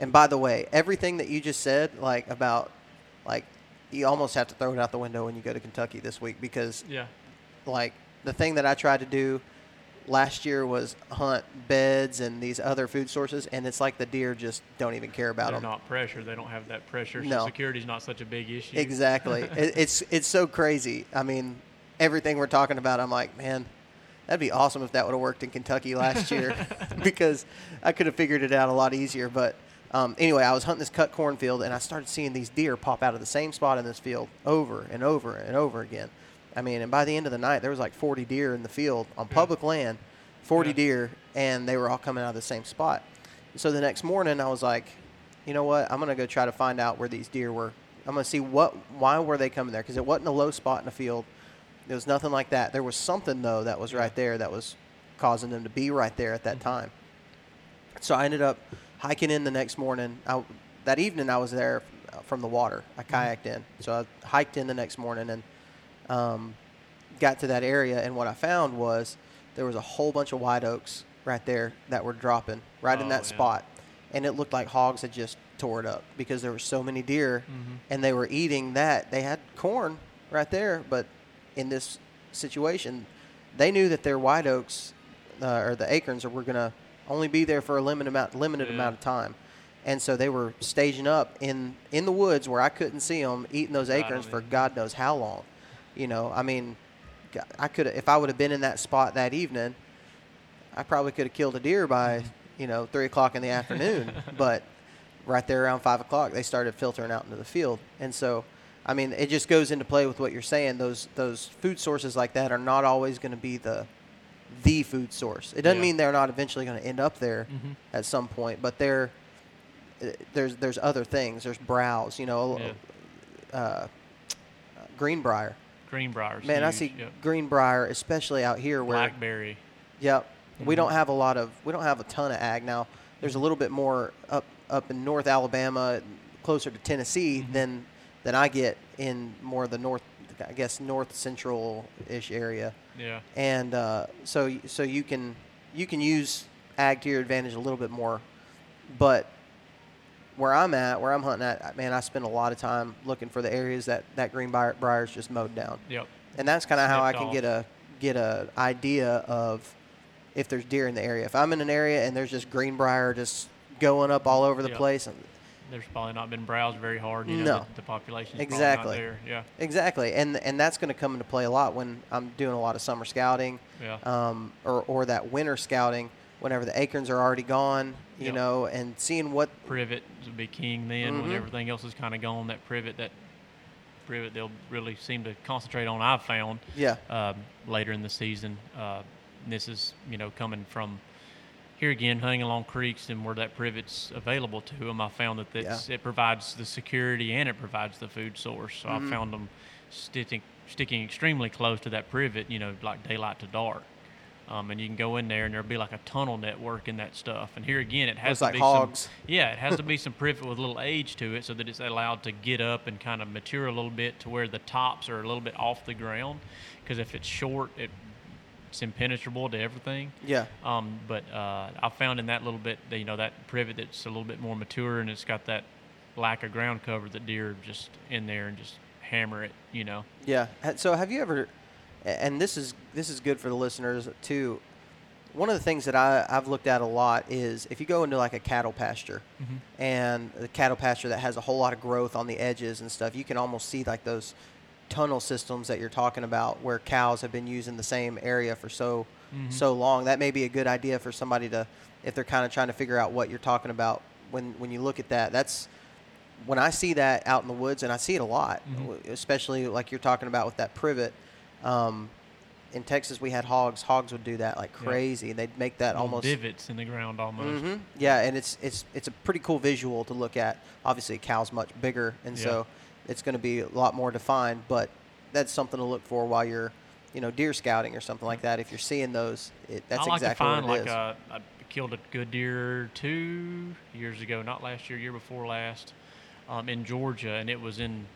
and by the way, everything that you just said, like about, like, you almost have to throw it out the window when you go to Kentucky this week, because, yeah, like, the thing that I tried to do last year was hunt beds and these other food sources, and it's like the deer just don't even care about They're them. They're not pressure. They don't have that pressure. No. So security's not such a big issue. Exactly. it, it's it's so crazy. I mean, everything we're talking about, I'm like, man, that'd be awesome if that would have worked in Kentucky last year, because I could have figured it out a lot easier. But um, anyway, I was hunting this cut cornfield, and I started seeing these deer pop out of the same spot in this field over and over and over again. I mean, and by the end of the night, there was like forty deer in the field on public yeah. land, forty yeah. deer, and they were all coming out of the same spot. So the next morning, I was like, you know what? I'm going to go try to find out where these deer were. I'm going to see what, why were they coming there, because it wasn't a low spot in the field. There was nothing like that. There was something, though, that was right there that was causing them to be right there at that time. So I ended up hiking in the next morning. I, that evening I was there from the water. I kayaked in. So I hiked in the next morning and um, got to that area. And what I found was there was a whole bunch of white oaks right there that were dropping right oh, in that yeah. spot. And it looked like hogs had just tore it up, because there were so many deer, mm-hmm. and they were eating that. They had corn right there, but in this situation, they knew that their white oaks uh, or the acorns were going to only be there for a limited amount, limited yeah. amount of time. And so they were staging up in, in the woods where I couldn't see them, eating those acorns for God knows how long. You know, I mean, I could if I would have been in that spot that evening, I probably could have killed a deer by, you know, three o'clock in the afternoon. But right there around five o'clock, they started filtering out into the field. And so I mean, it just goes into play with what you're saying. Those those food sources like that are not always going to be the the food source. It doesn't yeah. mean they're not eventually going to end up there mm-hmm. at some point, but they're, there's there's other things. There's browse, you know, yeah. uh, greenbrier. Greenbrier. Man, huge. I see yep. greenbrier, especially out here where blackberry. Yep, mm-hmm. we don't have a lot of we don't have a ton of ag now. There's a little bit more up up in North Alabama, closer to Tennessee mm-hmm. than. than I get in more of the north, I guess, north central-ish area. Yeah. And uh, so so you can you can use ag to your advantage a little bit more. But where I'm at, where I'm hunting at, man, I spend a lot of time looking for the areas that, that green briar's just mowed down. Yep. And that's kind of how I can off. get a get a idea of if there's deer in the area. If I'm in an area and there's just green briar just going up all over the yep. place, and there's probably not been browsed very hard. You know, no. The, the population's exactly. probably not there. Yeah. Exactly. And and that's going to come into play a lot when I'm doing a lot of summer scouting yeah. um, or, or that winter scouting whenever the acorns are already gone, you yep. know, and seeing what... Privet would be king then mm-hmm. when everything else is kind of gone. That privet, that privet they'll really seem to concentrate on, I've found, yeah. um, later in the season. Uh, this is, you know, coming from... Here again, hunting along creeks and where that privet's available to them, I found that that's, yeah. it provides the security and it provides the food source. So mm-hmm. I found them sticking, sticking extremely close to that privet, you know, like daylight to dark. Um, and you can go in there and there'll be like a tunnel network in that stuff. And here again, it has it's to like be hogs. some, yeah, it has to be some privet with a little age to it so that it's allowed to get up and kind of mature a little bit to where the tops are a little bit off the ground. Because if it's short, it it's impenetrable to everything. Yeah. Um, but uh, I found in that little bit, you know, that privet that's a little bit more mature and it's got that lack of ground cover, the deer just in there and just hammer it, you know. Yeah. So have you ever, and this is this is good for the listeners too, one of the things that I, I've looked at a lot is if you go into like a cattle pasture mm-hmm. and the cattle pasture that has a whole lot of growth on the edges and stuff, you can almost see like those tunnel systems that you're talking about where cows have been using the same area for so mm-hmm. so long. That may be a good idea for somebody to, if they're kind of trying to figure out what you're talking about when when you look at that. That's when I see that out in the woods, and I see it a lot mm-hmm. especially like you're talking about with that privet. um in Texas we had hogs. Hogs would do that like crazy, yeah. and they'd make that Little almost divots in the ground almost. Mm-hmm. Yeah, and it's it's it's a pretty cool visual to look at. Obviously, a cow's much bigger, and yeah. so it's going to be a lot more defined. But that's something to look for while you're, you know, deer scouting or something like that. If you're seeing those, it, that's like exactly what it like is. I like to find like a, I killed a good deer two years ago, not last year, year before last, um, in Georgia, and it was in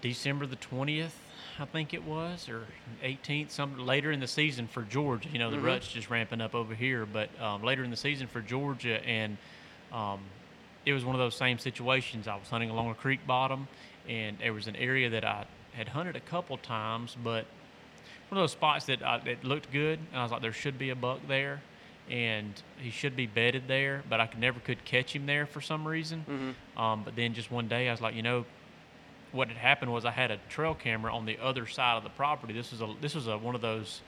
December the twentieth, I think it was, or eighteenth, some later in the season for Georgia. You know, the mm-hmm. rut's just ramping up over here, but um, later in the season for Georgia, and um, it was one of those same situations. I was hunting along a creek bottom, and there was an area that I had hunted a couple times, but one of those spots that I, it looked good, and I was like, there should be a buck there, and he should be bedded there, but I could, never could catch him there for some reason. Mm-hmm. Um, but then just one day I was like, you know, what had happened was I had a trail camera on the other side of the property. This was a this was a one of those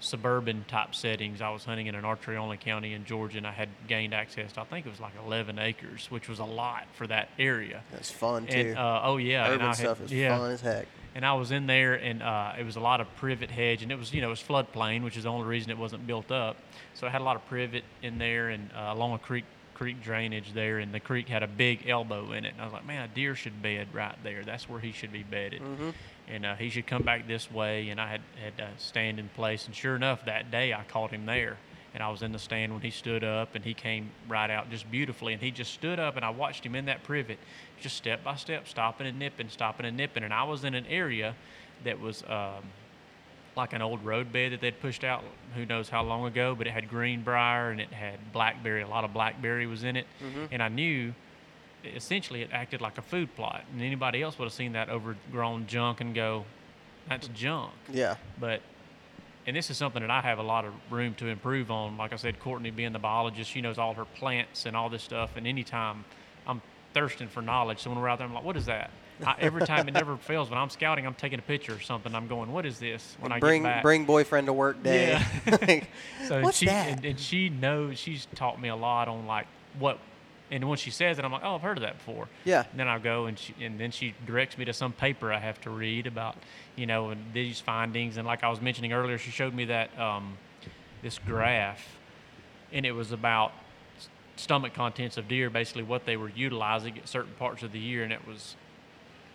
suburban type settings. I was hunting in an archery only county in Georgia, and I had gained access to, I think it was like eleven acres, which was a lot for that area. That's fun too. And, uh, oh yeah, urban and I stuff had, is yeah. fun as heck. And I was in there, and uh, it was a lot of privet hedge, and it was, you know, it was floodplain, which is the only reason it wasn't built up. So it had a lot of privet in there, and uh, along a creek creek drainage there, and the creek had a big elbow in it. And I was like, man, a deer should bed right there. That's where he should be bedded. Mm-hmm. And uh, he should come back this way, and I had, had to stand in place. And sure enough, that day I caught him there, and I was in the stand when he stood up, and he came right out just beautifully. And he just stood up, and I watched him in that privet, just step by step, stopping and nipping, stopping and nipping. And I was in an area that was um, like an old roadbed that they'd pushed out who knows how long ago, but it had green briar and it had blackberry. A lot of blackberry was in it. Mm-hmm. And I knew essentially it acted like a food plot. And anybody else would have seen that overgrown junk and go, that's junk. Yeah. But... and this is something that I have a lot of room to improve on. Like I said, Courtney being the biologist, she knows all her plants and all this stuff. And anytime I'm thirsting for knowledge, so when we're out there, I'm like, what is that? I, every time it never fails. When I'm scouting, I'm taking a picture or something. I'm going, what is this? When I bring, get back. Bring boyfriend to work day. Yeah. Like, so what's she, that? And, and she knows, she's taught me a lot on like what, and when she says it, I'm like, oh, I've heard of that before. Yeah. And then I go, and she, and then she directs me to some paper I have to read about, you know, and these findings. And like I was mentioning earlier, she showed me that um, this graph, and it was about stomach contents of deer, basically what they were utilizing at certain parts of the year. And it was,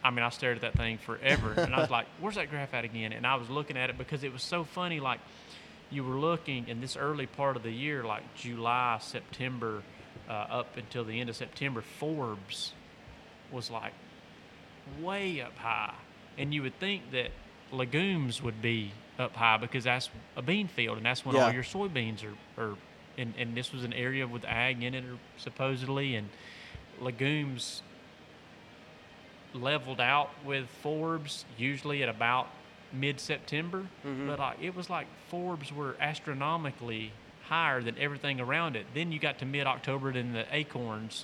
I mean, I stared at that thing forever. And I was like, where's that graph at again? And I was looking at it because it was so funny. Like, you were looking in this early part of the year, like July, September, Uh, up until the end of September, Forbes was like way up high, and you would think that legumes would be up high because that's a bean field, and that's when yeah. all your soybeans are, are and, and this was an area with ag in it, supposedly, and legumes leveled out with Forbes usually at about mid-September. Mm-hmm. But like, it was like Forbes were astronomically higher than everything around it. Then you got to mid-October, then the acorns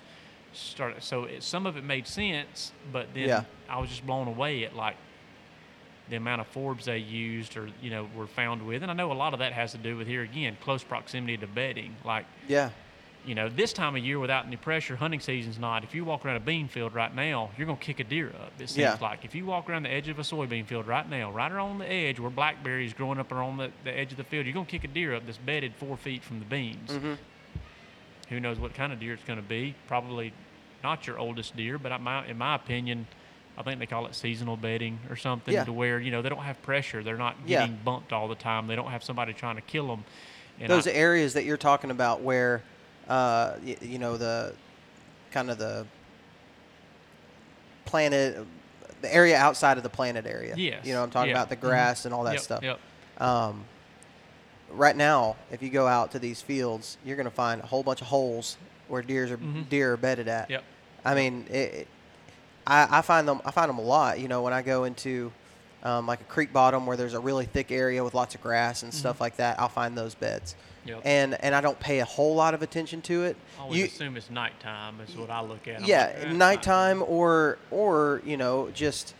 started. So it, some of it made sense, but then yeah. I was just blown away at like the amount of forbs they used or, you know, were found with. And I know a lot of that has to do with, here again, close proximity to bedding. Like, yeah, you know, this time of year without any pressure, hunting season's not. If you walk around a bean field right now, you're going to kick a deer up. It seems yeah. like if you walk around the edge of a soybean field right now, right around the edge where blackberries growing up around the, the edge of the field, you're going to kick a deer up that's bedded four feet from the beans. Mm-hmm. Who knows what kind of deer it's going to be? Probably not your oldest deer, but I, my, in my opinion, I think they call it seasonal bedding or something yeah. to where, you know, they don't have pressure. They're not getting yeah. bumped all the time. They don't have somebody trying to kill them. And those I, areas that you're talking about where – Uh, you, you know, the kind of the planet, the area outside of the planet area. Yes. You know, I'm talking yep. about the grass mm-hmm. and all that yep. stuff. Yep. Um, right now, if you go out to these fields, you're going to find a whole bunch of holes where deers are mm-hmm. deer are bedded at. Yep. I mean, it, it, I, I find them. I find them a lot. You know, when I go into um, like a creek bottom where there's a really thick area with lots of grass and mm-hmm. stuff like that, I'll find those beds. Yep. And and I don't pay a whole lot of attention to it. I always you, assume it's nighttime is what I look at. I'm yeah, like, eh, nighttime night. or, or you know, just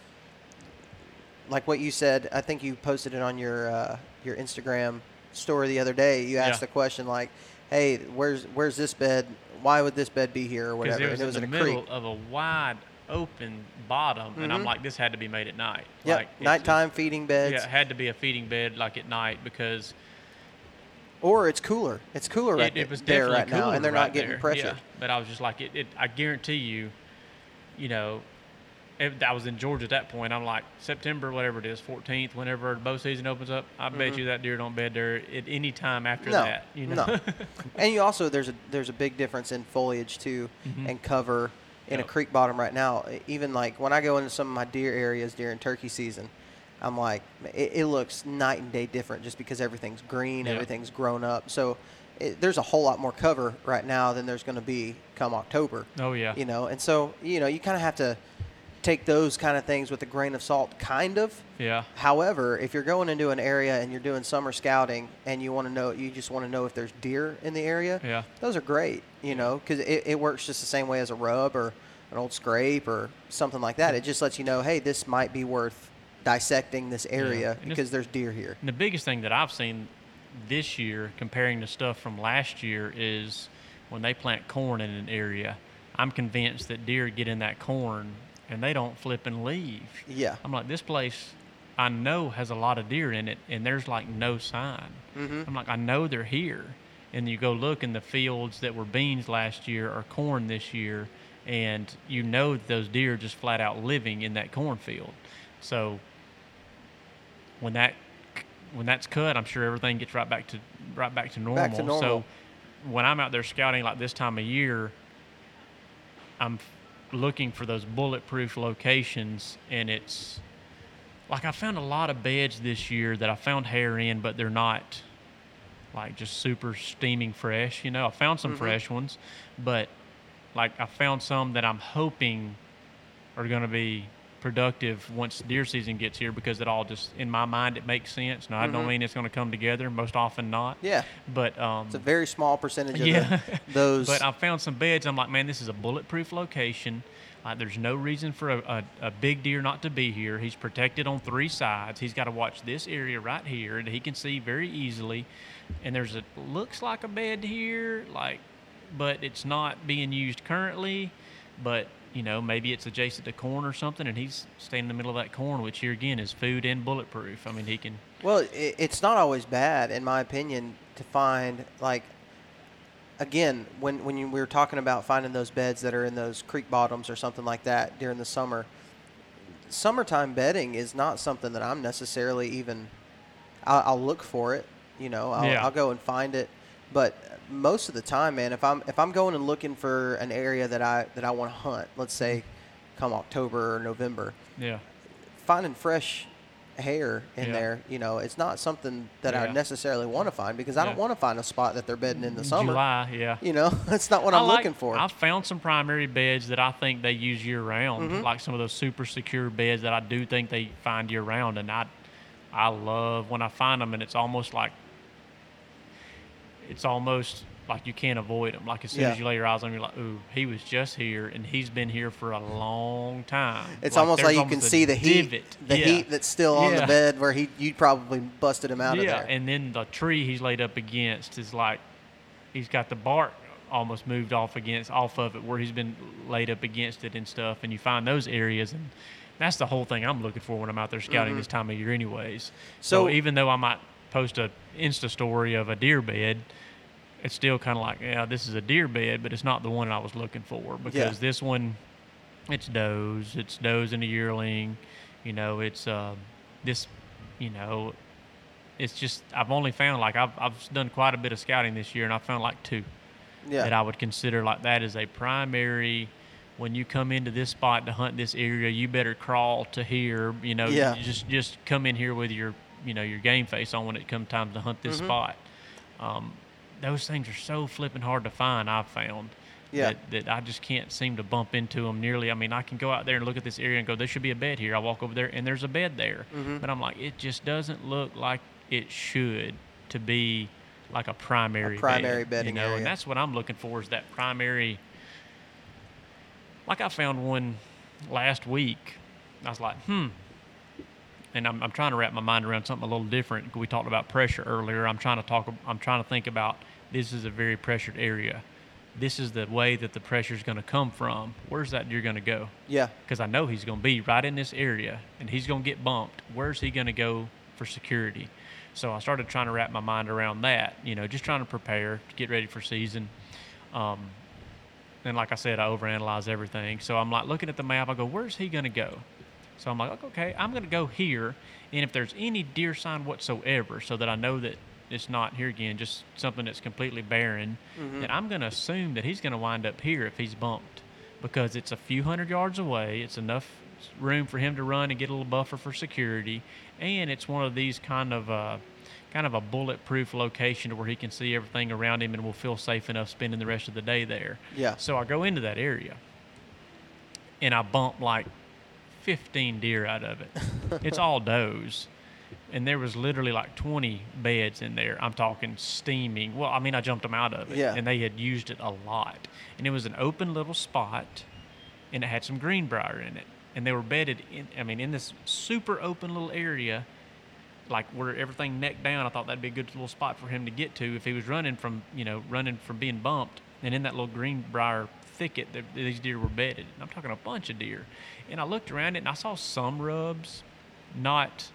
like what you said. I think you posted it on your uh, your Instagram story the other day. You asked yeah. the question like, hey, where's where's this bed? Why would this bed be here or whatever? It was, and it was in, in the a middle creek. Of a wide open bottom, mm-hmm. and I'm like, this had to be made at night. Yeah, like, nighttime it's, feeding beds. Yeah, it had to be a feeding bed like at night because. Or it's cooler. It's cooler right it, it was there right now, and they're right not getting there. Pressure. Yeah. But I was just like, it, it. I guarantee you, you know, it, I was in Georgia at that point. I'm like, September, whatever it is, fourteenth, whenever the bow season opens up, I mm-hmm. bet you that deer don't bed there at any time after no, that. You know? No. And you also, there's a there's a big difference in foliage, too, mm-hmm. and cover in yep. a creek bottom right now. Even, like, when I go into some of my deer areas during turkey season, I'm like, it, it looks night and day different just because everything's green, yeah. everything's grown up. So it, there's a whole lot more cover right now than there's going to be come October. Oh, yeah. You know, and so, you know, you kind of have to take those kind of things with a grain of salt, kind of. Yeah. However, if you're going into an area and you're doing summer scouting and you want to know, you just want to know if there's deer in the area, yeah. those are great, you know, because it, it works just the same way as a rub or an old scrape or something like that. It just lets you know, hey, this might be worth dissecting this area yeah. because there's deer here. And the biggest thing that I've seen this year comparing to stuff from last year is when they plant corn in an area, I'm convinced that deer get in that corn and they don't flip and leave. Yeah. I'm like, this place I know has a lot of deer in it and there's like no sign. Mm-hmm. I'm like, I know they're here. And you go look in the fields that were beans last year or corn this year, and you know that those deer are just flat out living in that cornfield. So when that when that's cut, I'm sure everything gets right back to right back to normal. Back to normal. So when I'm out there scouting like this time of year, I'm looking for those bulletproof locations, and it's like I found a lot of beds this year that I found hair in, but they're not like just super steaming fresh. You know, I found some mm-hmm. fresh ones, but like I found some that I'm hoping are going to be productive once deer season gets here, because it all just in my mind it makes sense. Now I mm-hmm. don't mean it's going to come together, most often not. Yeah, but um, it's a very small percentage of yeah. the, those. But I found some beds. I'm like, man, this is a bulletproof location. Like, there's no reason for a, a, a big deer not to be here. He's protected on three sides. He's got to watch this area right here, and he can see very easily. And there's a looks like a bed here, like, but it's not being used currently, but. You know, maybe it's adjacent to corn or something, and he's staying in the middle of that corn, which here again is food and bulletproof. I mean, he can. Well, it's not always bad, in my opinion, to find, like, again, when, when you, we were talking about finding those beds that are in those creek bottoms or something like that during the summer, summertime bedding is not something that I'm necessarily even, I'll, I'll look for it, you know, I'll, yeah. I'll go and find it. But most of the time, man, if I'm if I'm going and looking for an area that I that I want to hunt, let's say, come October or November, yeah, finding fresh hair in yeah. there, you know, it's not something that yeah. I necessarily want to find, because I yeah. don't want to find a spot that they're bedding in the summer. July, yeah, you know, that's not what I I'm like, looking for. I found some primary beds that I think they use year round, mm-hmm. like some of those super secure beds that I do think they find year round, and I I love when I find them, and it's almost like. It's almost like you can't avoid them. Like, as soon yeah. as you lay your eyes on them, you're like, ooh, he was just here, and he's been here for a long time. It's like, almost like you almost can see the heat, divot. the yeah. heat that's still on yeah. the bed where he you probably busted him out yeah. of there. Yeah, and then the tree he's laid up against is like he's got the bark almost moved off against off of it where he's been laid up against it and stuff, and you find those areas. And that's the whole thing I'm looking for when I'm out there scouting mm-hmm. this time of year anyways. So, so even though I might – post a Insta story of a deer bed, it's still kind of like, yeah, this is a deer bed, but it's not the one I was looking for, because yeah. this one, it's does, it's does and a yearling, you know, it's uh, this, you know, it's just, I've only found, like, I've, I've done quite a bit of scouting this year, and I found like two yeah. that I would consider like that as a primary. When you come into this spot to hunt this area, you better crawl to here, you know, yeah. just just come in here with your you know, your game face on when it comes time to hunt this mm-hmm. spot. Um, those things are so flipping hard to find, I've found, yeah. that, that I just can't seem to bump into them nearly. I mean, I can go out there and look at this area and go, there should be a bed here. I walk over there, and there's a bed there. Mm-hmm. But I'm like, it just doesn't look like it should to be like a primary, a primary bed, bedding you know? Area. And that's what I'm looking for, is that primary. Like, I found one last week. I was like, hmm. And I'm, I'm trying to wrap my mind around something a little different. We talked about pressure earlier. I'm trying to talk. I'm trying to think about, this is a very pressured area. this is the way that the pressure is going to come from. Where's that deer going to go? Yeah. Because I know he's going to be right in this area, and he's going to get bumped. Where's he going to go for security? So I started trying to wrap my mind around that, you know, just trying to prepare to get ready for season. Um, and like I said, I overanalyze everything. So I'm like looking at the map. I go, where's he going to go? So I'm like, okay, I'm going to go here. And if there's any deer sign whatsoever, so that I know that it's not, here again, just something that's completely barren, mm-hmm. then I'm going to assume that he's going to wind up here if he's bumped, because it's a few hundred yards away. It's enough room for him to run and get a little buffer for security, and it's one of these kind of uh kind of a bulletproof location to where he can see everything around him and will feel safe enough spending the rest of the day there. Yeah. So I go into that area and I bump like fifteen deer out of it. It's all does, and there was literally like twenty beds in there. I'm talking steaming. Well, I mean, I jumped them out of it, yeah. and they had used it a lot, and it was an open little spot, and it had some greenbrier in it. And they were bedded in, I mean, in this super open little area, like where everything necked down. I thought that'd be a good little spot for him to get to if he was running from, you know, running from being bumped. And in that little greenbrier thicket, that these deer were bedded. And I'm talking a bunch of deer. And I looked around it, and I saw some rubs, not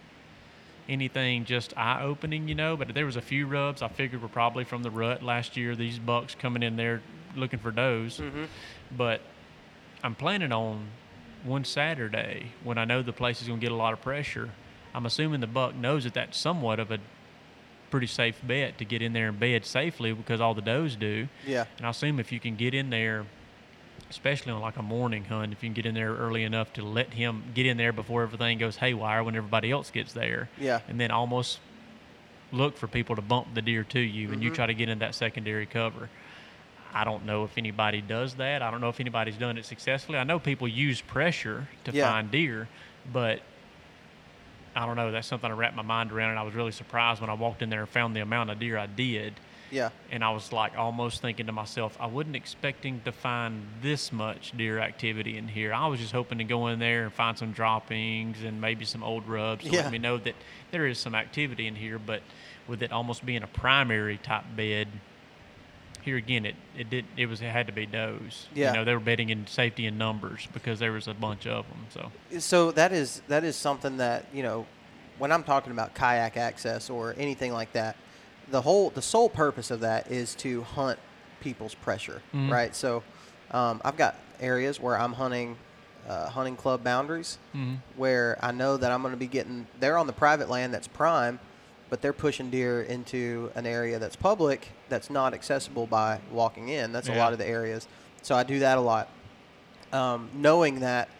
anything just eye-opening, you know, but there was a few rubs I figured were probably from the rut last year, these bucks coming in there looking for does. Mm-hmm. But I'm planning on... one Saturday, when I know the place is going to get a lot of pressure, I'm assuming the buck knows that that's somewhat of a pretty safe bet to get in there and bed safely, because all the does do. Yeah. And I assume if you can get in there, especially on like a morning hunt, if you can get in there early enough to let him get in there before everything goes haywire when everybody else gets there. Yeah. And then almost look for people to bump the deer to you, mm-hmm. and you try to get in that secondary cover. I don't know if anybody does that. I don't know if anybody's done it successfully. I know people use pressure to yeah. find deer, but I don't know. That's something I wrapped my mind around, and I was really surprised when I walked in there and found the amount of deer I did. Yeah. And I was like almost thinking to myself, I wasn't expecting to find this much deer activity in here. I was just hoping to go in there and find some droppings and maybe some old rubs to yeah. let me know that there is some activity in here, but with it almost being a primary type bed, here again, it it did it was it had to be does. Yeah. You know, they were betting in safety in numbers because there was a bunch of them. So so that is that is something that, you know, when I'm talking about kayak access or anything like that, the whole the sole purpose of that is to hunt people's pressure, mm-hmm. right? So um, I've got areas where I'm hunting uh, hunting club boundaries, mm-hmm. where I know that I'm going to be getting they're on the private land that's prime, but they're pushing deer into an area that's public that's not accessible by walking in. That's yeah. a lot of the areas. So I do that a lot. Um, knowing that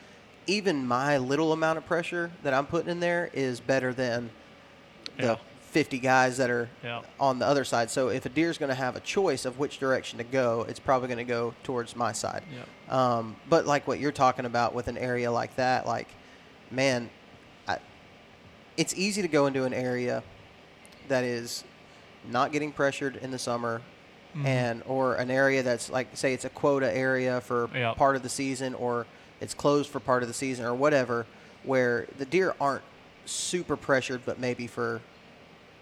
even my little amount of pressure that I'm putting in there is better than the yeah. fifty guys that are yeah. on the other side. So if a deer's going to have a choice of which direction to go, it's probably going to go towards my side. Yeah. Um, but like what you're talking about with an area like that, like, man, I, it's easy to go into an area that is not getting pressured in the summer, mm-hmm. and or an area that's like, say it's a quota area for yep. part of the season, or it's closed for part of the season or whatever, where the deer aren't super pressured, but maybe for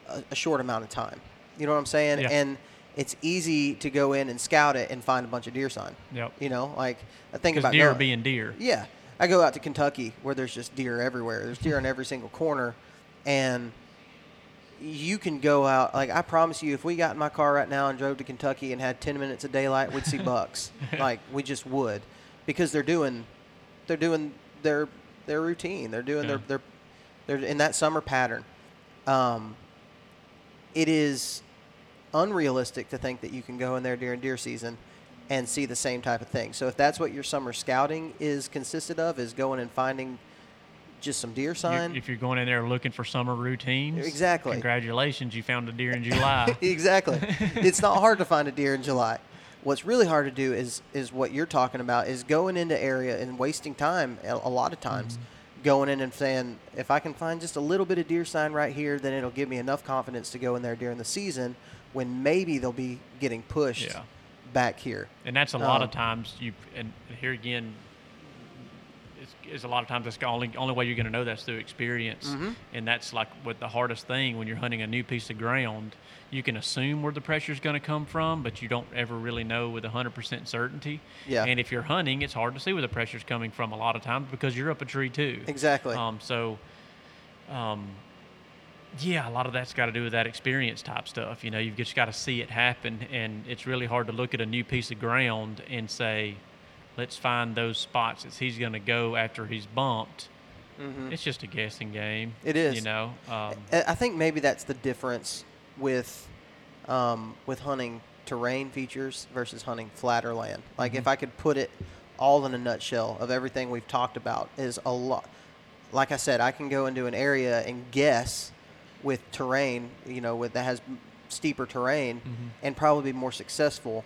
a, a short amount of time. You know what I'm saying? Yeah. And it's easy to go in and scout it and find a bunch of deer sign. Yep. You know, like I think about deer going, being deer. Yeah. I go out to Kentucky where there's just deer everywhere. There's deer in every single corner. And you can go out, like I promise you, if we got in my car right now and drove to Kentucky and had ten minutes of daylight, we'd see bucks. Like we just would, because they're doing, they're doing their their routine. They're doing yeah. their their they're in that summer pattern. Um, it is unrealistic to think that you can go in there during deer season and see the same type of thing. So if that's what your summer scouting is consisted of, is going and finding just some deer sign. If you're going in there looking for summer routines, exactly. Congratulations, you found a deer in July. Exactly. It's not hard to find a deer in July. What's really hard to do is is what you're talking about, is going into area and wasting time a lot of times, mm-hmm. going in and saying, if I can find just a little bit of deer sign right here, then it'll give me enough confidence to go in there during the season when maybe they'll be getting pushed yeah. back here. And that's a um, lot of times you. And here again, is a lot of times that's the only, only way you're going to know that's through experience. Mm-hmm. And that's like what the hardest thing when you're hunting a new piece of ground. You can assume where the pressure is going to come from, but you don't ever really know with one hundred percent certainty. Yeah. And if you're hunting, it's hard to see where the pressure is coming from a lot of times because you're up a tree too. Exactly. Um. So, um, yeah, a lot of that's got to do with that experience type stuff. You know, you've just got to see it happen, and it's really hard to look at a new piece of ground and say, let's find those spots that he's going to go after he's bumped. Mm-hmm. It's just a guessing game. It is. You know, um, I think maybe that's the difference with um, with hunting terrain features versus hunting flatter land. Like, mm-hmm. if I could put it all in a nutshell of everything we've talked about, is a lot. Like I said, I can go into an area and guess with terrain, you know, with that has steeper terrain, mm-hmm. and probably be more successful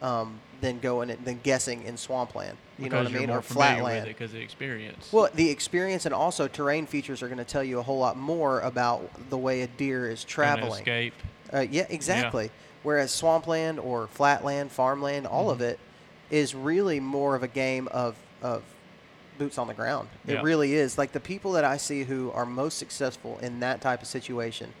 um, than going in, than guessing in swampland. You because know what you're I mean, more or flat land. Because the experience. Well, the experience, and also terrain features are going to tell you a whole lot more about the way a deer is traveling. An escape. Uh, yeah, exactly. Yeah. Whereas swampland or flatland, farmland, all mm-hmm. of it is really more of a game of of. boots on the ground. It yeah. really is. Like, the people that I see who are most successful in that type of situation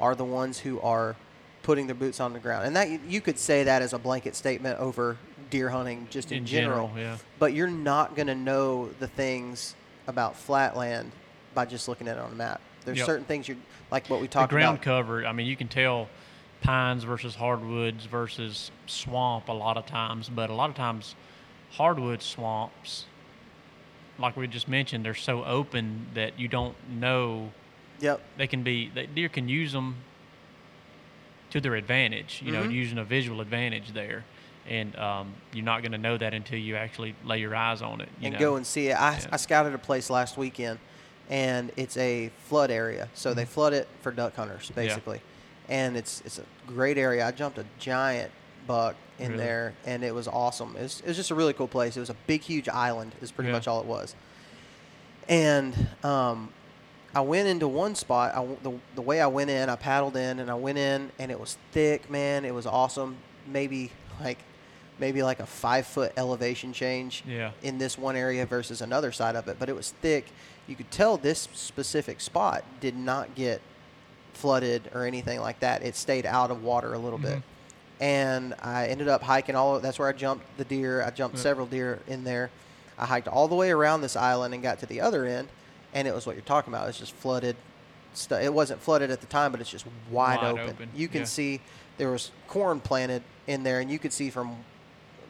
are the ones who are putting their boots on the ground. And that you could say that as a blanket statement over deer hunting just in, in general, general yeah. but you're not going to know the things about flatland by just looking at it on a map. There's yep. certain things you're like what we talked about. The ground about. cover. I mean, you can tell pines versus hardwoods versus swamp a lot of times, but a lot of times hardwood swamps, like we just mentioned, they're so open that you don't know. Yep. They can be, the deer can use them to their advantage, you mm-hmm. know, using a visual advantage there. And um, you're not going to know that until you actually lay your eyes on it. You and know? go and see it. I, yeah. I scouted a place last weekend, and it's a flood area. So they flood it for duck hunters, basically. Yeah. And it's it's a great area. I jumped a giant buck in really? there, and it was awesome. It was, it was just a really cool place. It was a big, huge island is pretty yeah. much all it was. And um, I went into one spot. I, the, the way I went in, I paddled in, and I went in, and it was thick, man. It was awesome. Maybe like maybe like a five-foot elevation change yeah. in this one area versus another side of it, but it was thick. You could tell this specific spot did not get flooded or anything like that. It stayed out of water a little mm-hmm. bit. And I ended up hiking all. That's where I jumped the deer. I jumped yeah. several deer in there. I hiked all the way around this island and got to the other end, and it was what you're talking about. It's just flooded. St- it wasn't flooded at the time, but it's just wide, wide open. open. You can yeah. see there was corn planted in there, and you could see from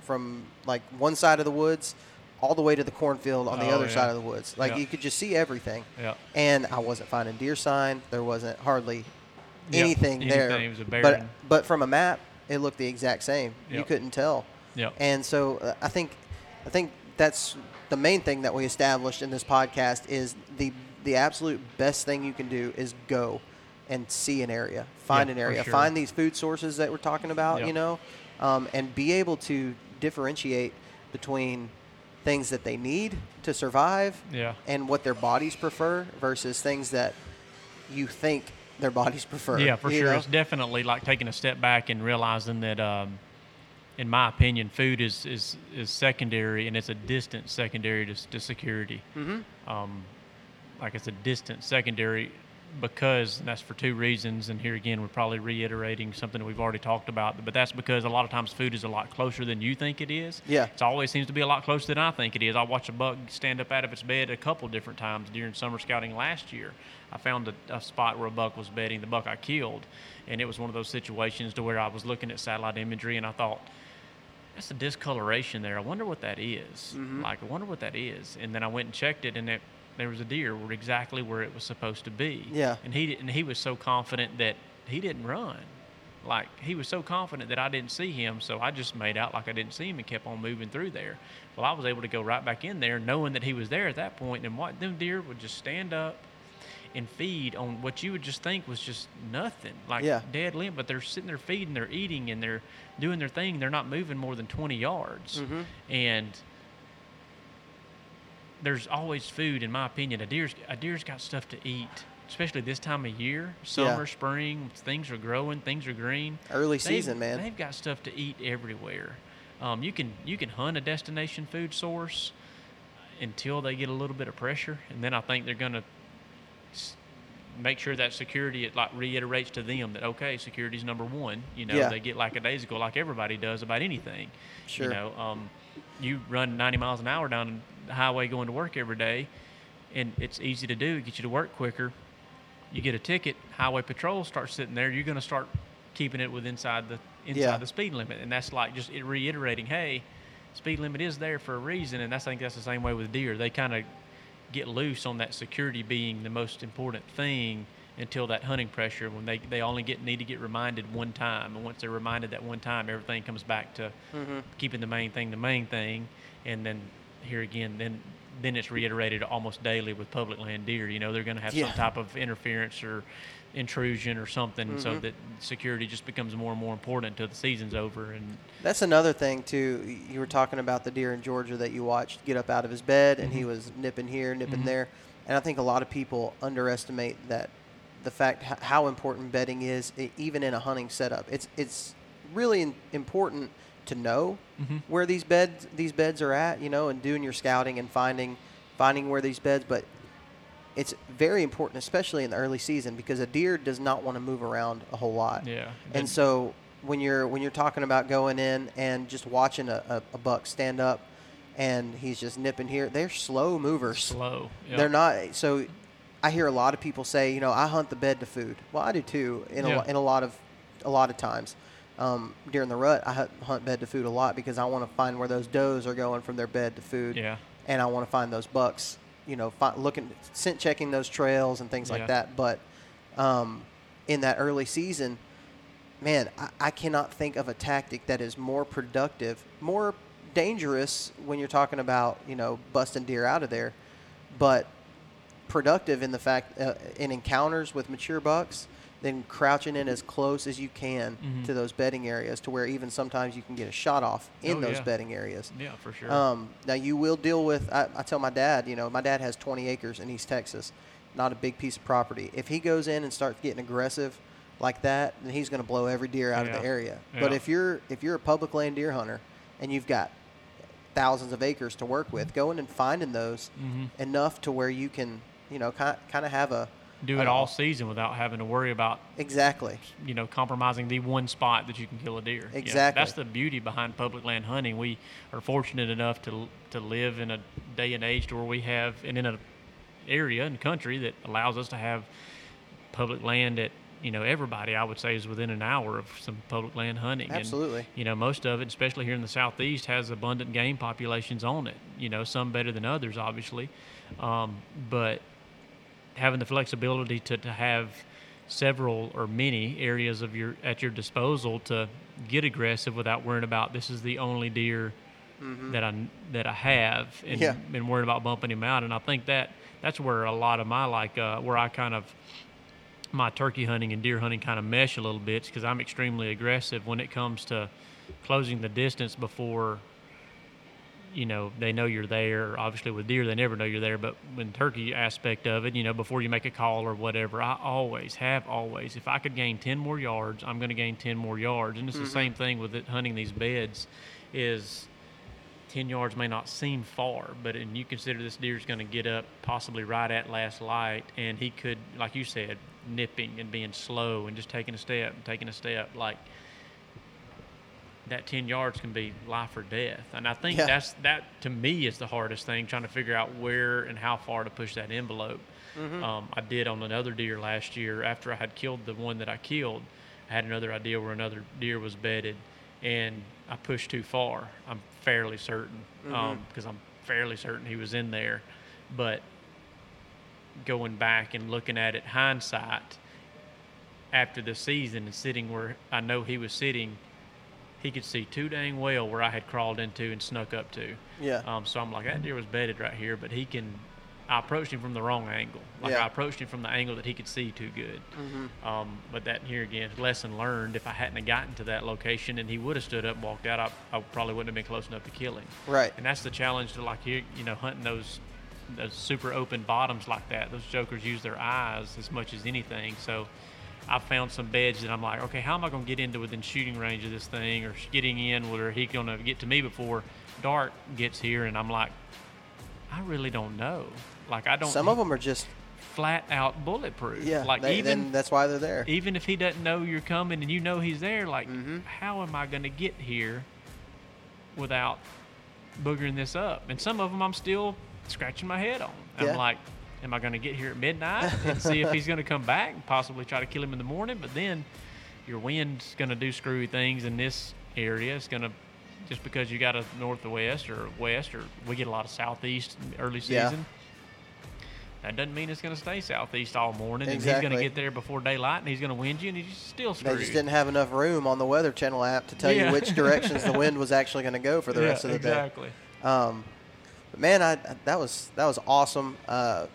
from like one side of the woods all the way to the cornfield on oh, the other yeah. side of the woods. Like yeah. you could just see everything. Yeah. And I wasn't finding deer sign. There wasn't hardly anything yeah. there. Anything. It was a barren. But but from a map, it looked the exact same. Yep. You couldn't tell. Yep. And so uh, I think I think that's the main thing that we established in this podcast is the the absolute best thing you can do is go and see an area, find yep, an area, sure. find these food sources that we're talking about, yep. you know, um, and be able to differentiate between things that they need to survive yeah. and what their bodies prefer versus things that you think their bodies prefer. Yeah, for sure. Know? It's definitely like taking a step back and realizing that, um, in my opinion, food is, is, is secondary, and it's a distant secondary to, to security. Mm-hmm. Um, like it's a distant secondary because, and that's for two reasons, and here again we're probably reiterating something that we've already talked about, but that's because a lot of times food is a lot closer than you think it is. Yeah. It always seems to be a lot closer than I think it is. I watched a buck stand up out of its bed a couple different times during summer scouting last year. I found a, a spot where a buck was bedding, the buck I killed, and it was one of those situations to where I was looking at satellite imagery and I thought, that's a discoloration there. I wonder what that is. Mm-hmm. Like, I wonder what that is. And then I went and checked it, and it there was a deer exactly where it was supposed to be. Yeah. And he didn't, he was so confident that he didn't run. Like, he was so confident that I didn't see him, so I just made out like I didn't see him and kept on moving through there. Well, I was able to go right back in there knowing that he was there at that point, and what them deer would just stand up and feed on what you would just think was just nothing, like yeah. dead limb, but they're sitting there feeding, they're eating, and they're doing their thing. They're not moving more than twenty yards. Mm-hmm. And there's always food, in my opinion. A deer's, a deer's got stuff to eat, especially this time of year, summer, yeah. spring. Things are growing, things are green. Early season, they've, man. They've got stuff to eat everywhere. Um, you can you can hunt a destination food source. until they get a little bit of pressure, and then I think they're going to make sure that security, it like reiterates to them that, okay, security's number one. You know, yeah. They get lackadaisical like everybody does about anything. Sure. You know, um, you run ninety miles an hour down the highway going to work every day, and it's easy to do. It gets you to work quicker. You get a ticket, highway patrol starts sitting there. You're going to start keeping it with inside the inside yeah. the speed limit, and that's like just reiterating, hey, speed limit is there for a reason. And that's, I think that's the same way with deer. They kind of get loose on that security being the most important thing until that hunting pressure, when they, they only get need to get reminded one time. And once they're reminded that one time, everything comes back to mm-hmm. keeping the main thing the main thing. And then here again, then then it's reiterated almost daily with public land deer. You know, they're going to have yeah. some type of interference or intrusion or something, mm-hmm. so that security just becomes more and more important until the season's over. And that's another thing too. You were talking about the deer in Georgia that you watched get up out of his bed, and mm-hmm. he was nipping here, nipping mm-hmm. there. And I think a lot of people underestimate that, the fact how important bedding is, even in a hunting setup. It's it's really important to know mm-hmm. where these beds these beds are at, you know, and doing your scouting and finding finding where these beds. But it's very important, especially in the early season, because a deer does not want to move around a whole lot. Yeah. And so when you're when you're talking about going in and just watching a, a, a buck stand up, and he's just nipping here, they're slow movers. Slow. Yep. They're not so. I hear a lot of people say, you know, I hunt the bed to food. Well, I do too. In yeah. a, in a lot of a lot of times um, during the rut, I hunt bed to food a lot because I want to find where those does are going from their bed to food. Yeah. And I want to find those bucks. You know, find, looking, scent checking those trails and things yeah. like that. But um, in that early season, man, I, I cannot think of a tactic that is more productive, more dangerous when you're talking about, you know, busting deer out of there, but productive in the fact uh, in encounters with mature bucks, then crouching in as close as you can mm-hmm. to those bedding areas, to where even sometimes you can get a shot off in oh, those yeah. bedding areas. Yeah, for sure. Um, now you will deal with, I, I tell my dad, you know, my dad has twenty acres in East Texas, not a big piece of property. If he goes in and starts getting aggressive like that, then he's going to blow every deer out yeah. of the area. Yeah. But if you're, if you're a public land deer hunter and you've got thousands of acres to work with, going and finding those mm-hmm. enough to where you can, you know, kind kind of have a do it all season without having to worry about exactly, you know, compromising the one spot that you can kill a deer. Exactly, yeah, that's the beauty behind public land hunting. We are fortunate enough to to live in a day and age to where we have, and in an area and country that allows us to have public land at, you know, everybody I would say is within an hour of some public land hunting. Absolutely. And, you know, most of it, especially here in the Southeast, has abundant game populations on it. You know, some better than others, obviously, um, but having the flexibility to, to have several or many areas of your at your disposal to get aggressive without worrying about this is the only deer mm-hmm. that I that I have and yeah. been worried about bumping him out. And I think that that's where a lot of my like uh, where I kind of my turkey hunting and deer hunting kind of mesh a little bit, because I'm extremely aggressive when it comes to closing the distance before, you know, they know you're there. Obviously with deer, they never know you're there, but when turkey aspect of it, you know, before you make a call or whatever, I always have always, if I could gain ten more yards, I'm going to gain ten more yards. And it's mm-hmm. the same thing with it, hunting these beds is ten yards may not seem far, but and you consider this deer is going to get up possibly right at last light, and he could, like you said, nipping and being slow and just taking a step and taking a step, like that ten yards can be life or death. And I think yeah. that's that to me is the hardest thing, trying to figure out where and how far to push that envelope. Mm-hmm. Um, I did on another deer last year after I had killed the one that I killed. I had another idea where another deer was bedded, and I pushed too far. I'm fairly certain mm-hmm. um, because I'm fairly certain he was in there. But going back and looking at it hindsight after the season and sitting where I know he was sitting, he could see too dang well where I had crawled into and snuck up to. Yeah. Um, so I'm like, that deer was bedded right here, but he can – I approached him from the wrong angle. Like yeah. I approached him from the angle that he could see too good. Mm-hmm. Um, but that here again, lesson learned, if I hadn't have gotten to that location and he would have stood up and walked out, I, I probably wouldn't have been close enough to kill him. Right. And that's the challenge to, like, you know, hunting those those super open bottoms like that. Those jokers use their eyes as much as anything. So – I found some beds that I'm like, okay, how am I going to get into within shooting range of this thing, or getting in where he's going to get to me before dark gets here? And I'm like, I really don't know. Like, I don't. Some of them are just flat out bulletproof. Yeah, like they, even then that's why they're there. Even if he doesn't know you're coming and you know he's there, like, mm-hmm. how am I going to get here without boogering this up? And some of them I'm still scratching my head on. Yeah. I'm like, am I going to get here at midnight and see if he's going to come back and possibly try to kill him in the morning? But then your wind's going to do screwy things in this area. It's going to, just because you got a northwest or west, or we get a lot of southeast early season, yeah. that doesn't mean it's going to stay southeast all morning. Exactly. And he's going to get there before daylight, and he's going to wind you, and he's still screwed. They just didn't have enough room on the Weather Channel app to tell yeah. you which directions the wind was actually going to go for the yeah, rest of the exactly. day. Exactly. Um, but man, I, that was that was awesome. Uh,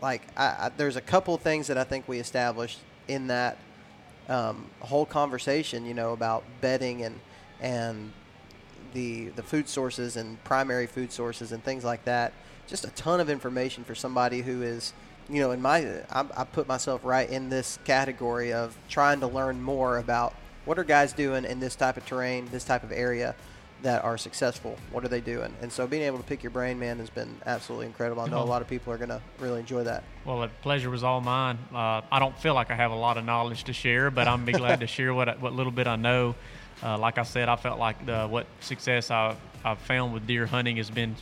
like, I, I, there's a couple things that I think we established in that um, whole conversation, you know, about bedding and and the the food sources and primary food sources and things like that. Just a ton of information for somebody who is, you know, in my, I, I put myself right in this category of trying to learn more about what are guys doing in this type of terrain, this type of area that are successful. What are they doing? And so being able to pick your brain, man, has been absolutely incredible. I know a lot of people are going to really enjoy that. Well, the pleasure was all mine. Uh, I don't feel like I have a lot of knowledge to share, but I'm be glad to share what I, what little bit I know. Uh, like I said, I felt like the, what success I've, I've found with deer hunting has been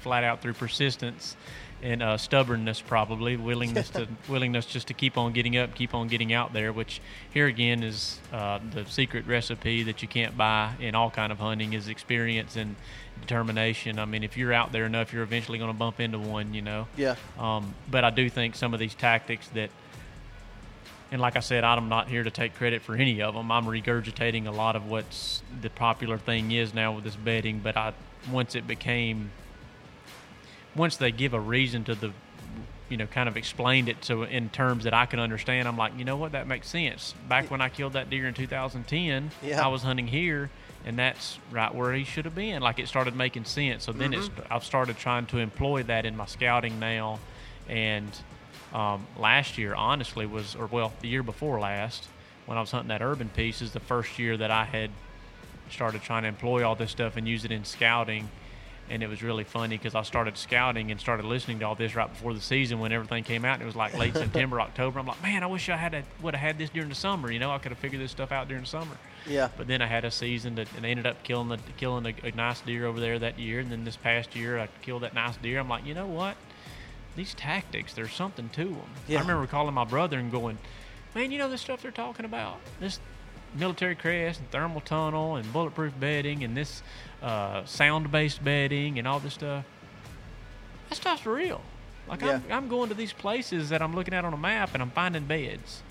flat out through persistence and uh, stubbornness, probably willingness to willingness just to keep on getting up, keep on getting out there. Which here again is uh, the secret recipe that you can't buy in all kind of hunting is experience and determination. I mean, if you're out there enough, you're eventually going to bump into one, you know. Yeah. Um, but I do think some of these tactics that. And like I said, I'm not here to take credit for any of them. I'm regurgitating a lot of what's the popular thing is now with this bedding. But I, once it became, once they give a reason to the, you know, kind of explained it to in terms that I can understand, I'm like, you know what, that makes sense. Back when I killed that deer in two thousand ten, yeah. I was hunting here, and that's right where he should have been. Like, it started making sense. So then mm-hmm. it's, I've started trying to employ that in my scouting now, and. Um, last year, honestly, was, or well, the year before last, when I was hunting that urban piece, is the first year that I had started trying to employ all this stuff and use it in scouting. And it was really funny because I started scouting and started listening to all this right before the season when everything came out. And it was like late September, October. I'm like, man, I wish I had would have had this during the summer. You know, I could have figured this stuff out during the summer. Yeah. But then I had a season that, and I ended up killing the, killing a, a nice deer over there that year. And then this past year, I killed that nice deer. I'm like, you know what? These tactics, there's something to them. Yeah. I remember calling my brother and going, man, you know this stuff they're talking about? This military crest and thermal tunnel and bulletproof bedding and this uh, sound-based bedding and all this stuff. That stuff's real. Like, yeah. I'm, I'm going to these places that I'm looking at on a map and I'm finding beds.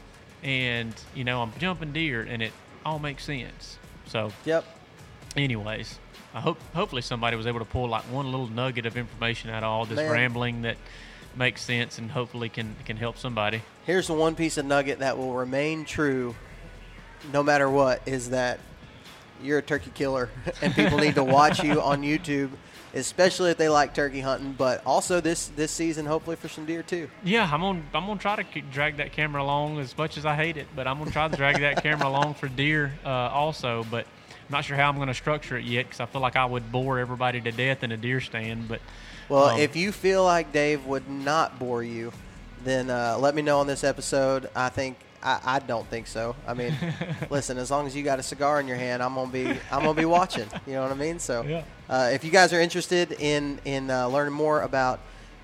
And, you know, I'm jumping deer and it all makes sense. So, yep. anyways, I hope hopefully somebody was able to pull like one little nugget of information out of all this man. Rambling that makes sense and hopefully can can help somebody. Here's the one piece of nugget that will remain true no matter what, is that you're a turkey killer and people need to watch you on YouTube, especially if they like turkey hunting, but also this this season hopefully for some deer too. Yeah, I'm gonna I'm gonna try to drag that camera along as much as I hate it, but I'm gonna try to drag that camera along for deer uh, also. But I'm not sure how I'm going to structure it yet because I feel like I would bore everybody to death in a deer stand. But well, um, if you feel like Dave would not bore you, then uh, let me know on this episode. I think I, I don't think so. I mean, listen, as long as you got a cigar in your hand, I'm gonna be I'm gonna be watching. You know what I mean? So yeah. uh, if you guys are interested in in uh, learning more about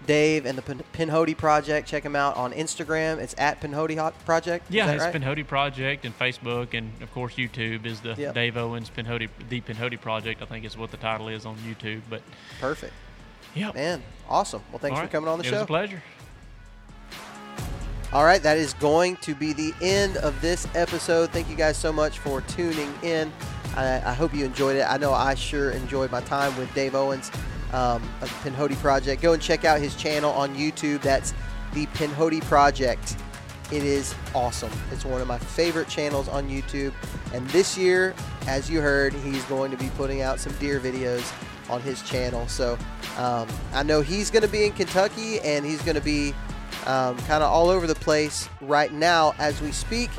Dave and the Pinhoti Project, check him out on Instagram. It's at Pinhoti Project. Is yeah, it's right? Pinhoti Project and Facebook, and of course YouTube is the yep. Dave Owens Pinhoti, the Pinhoti Project, I think is what the title is on YouTube. But perfect. Yeah, man, awesome. Well, thanks All for right. coming on the it show. It was a pleasure. All right, that is going to be the end of this episode. Thank you guys so much for tuning in. I, I hope you enjoyed it. I know I sure enjoyed my time with Dave Owens. Um, of the Pinhoti Project. Go and check out his channel on YouTube. That's the Pinhoti Project. It is awesome. It's one of my favorite channels on YouTube. And this year, as you heard, he's going to be putting out some deer videos on his channel. So um, I know he's going to be in Kentucky and he's going to be um, kind of all over the place right now as we speak.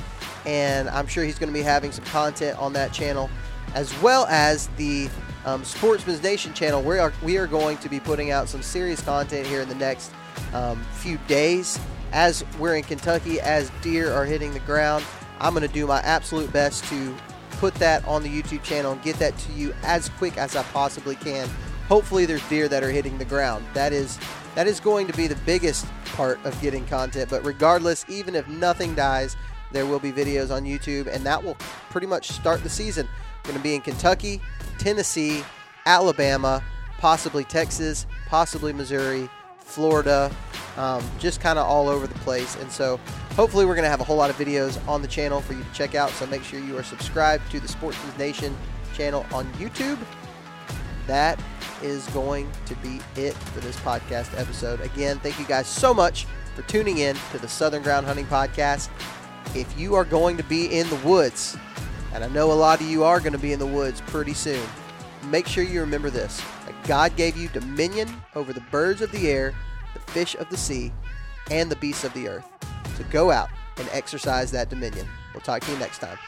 And I'm sure he's going to be having some content on that channel as well as the um, Sportsman's Nation channel, we are, we are going to be putting out some serious content here in the next um, few days. As we're in Kentucky, as deer are hitting the ground, I'm going to do my absolute best to put that on the YouTube channel and get that to you as quick as I possibly can. Hopefully there's deer that are hitting the ground. That is that is going to be the biggest part of getting content. But regardless, even if nothing dies, there will be videos on YouTube, and that will pretty much start the season. Going to be in Kentucky, Tennessee, Alabama, possibly Texas, possibly Missouri, Florida, um, just kind of all over the place. And so hopefully we're going to have a whole lot of videos on the channel for you to check out. So make sure you are subscribed to the Sportsman's Nation channel on YouTube. That is going to be it for this podcast episode. Again, thank you guys so much for tuning in to the Southern Ground Hunting Podcast. If you are going to be in the woods, and I know a lot of you are going to be in the woods pretty soon, make sure you remember this: that God gave you dominion over the birds of the air, the fish of the sea, and the beasts of the earth. So go out and exercise that dominion. We'll talk to you next time.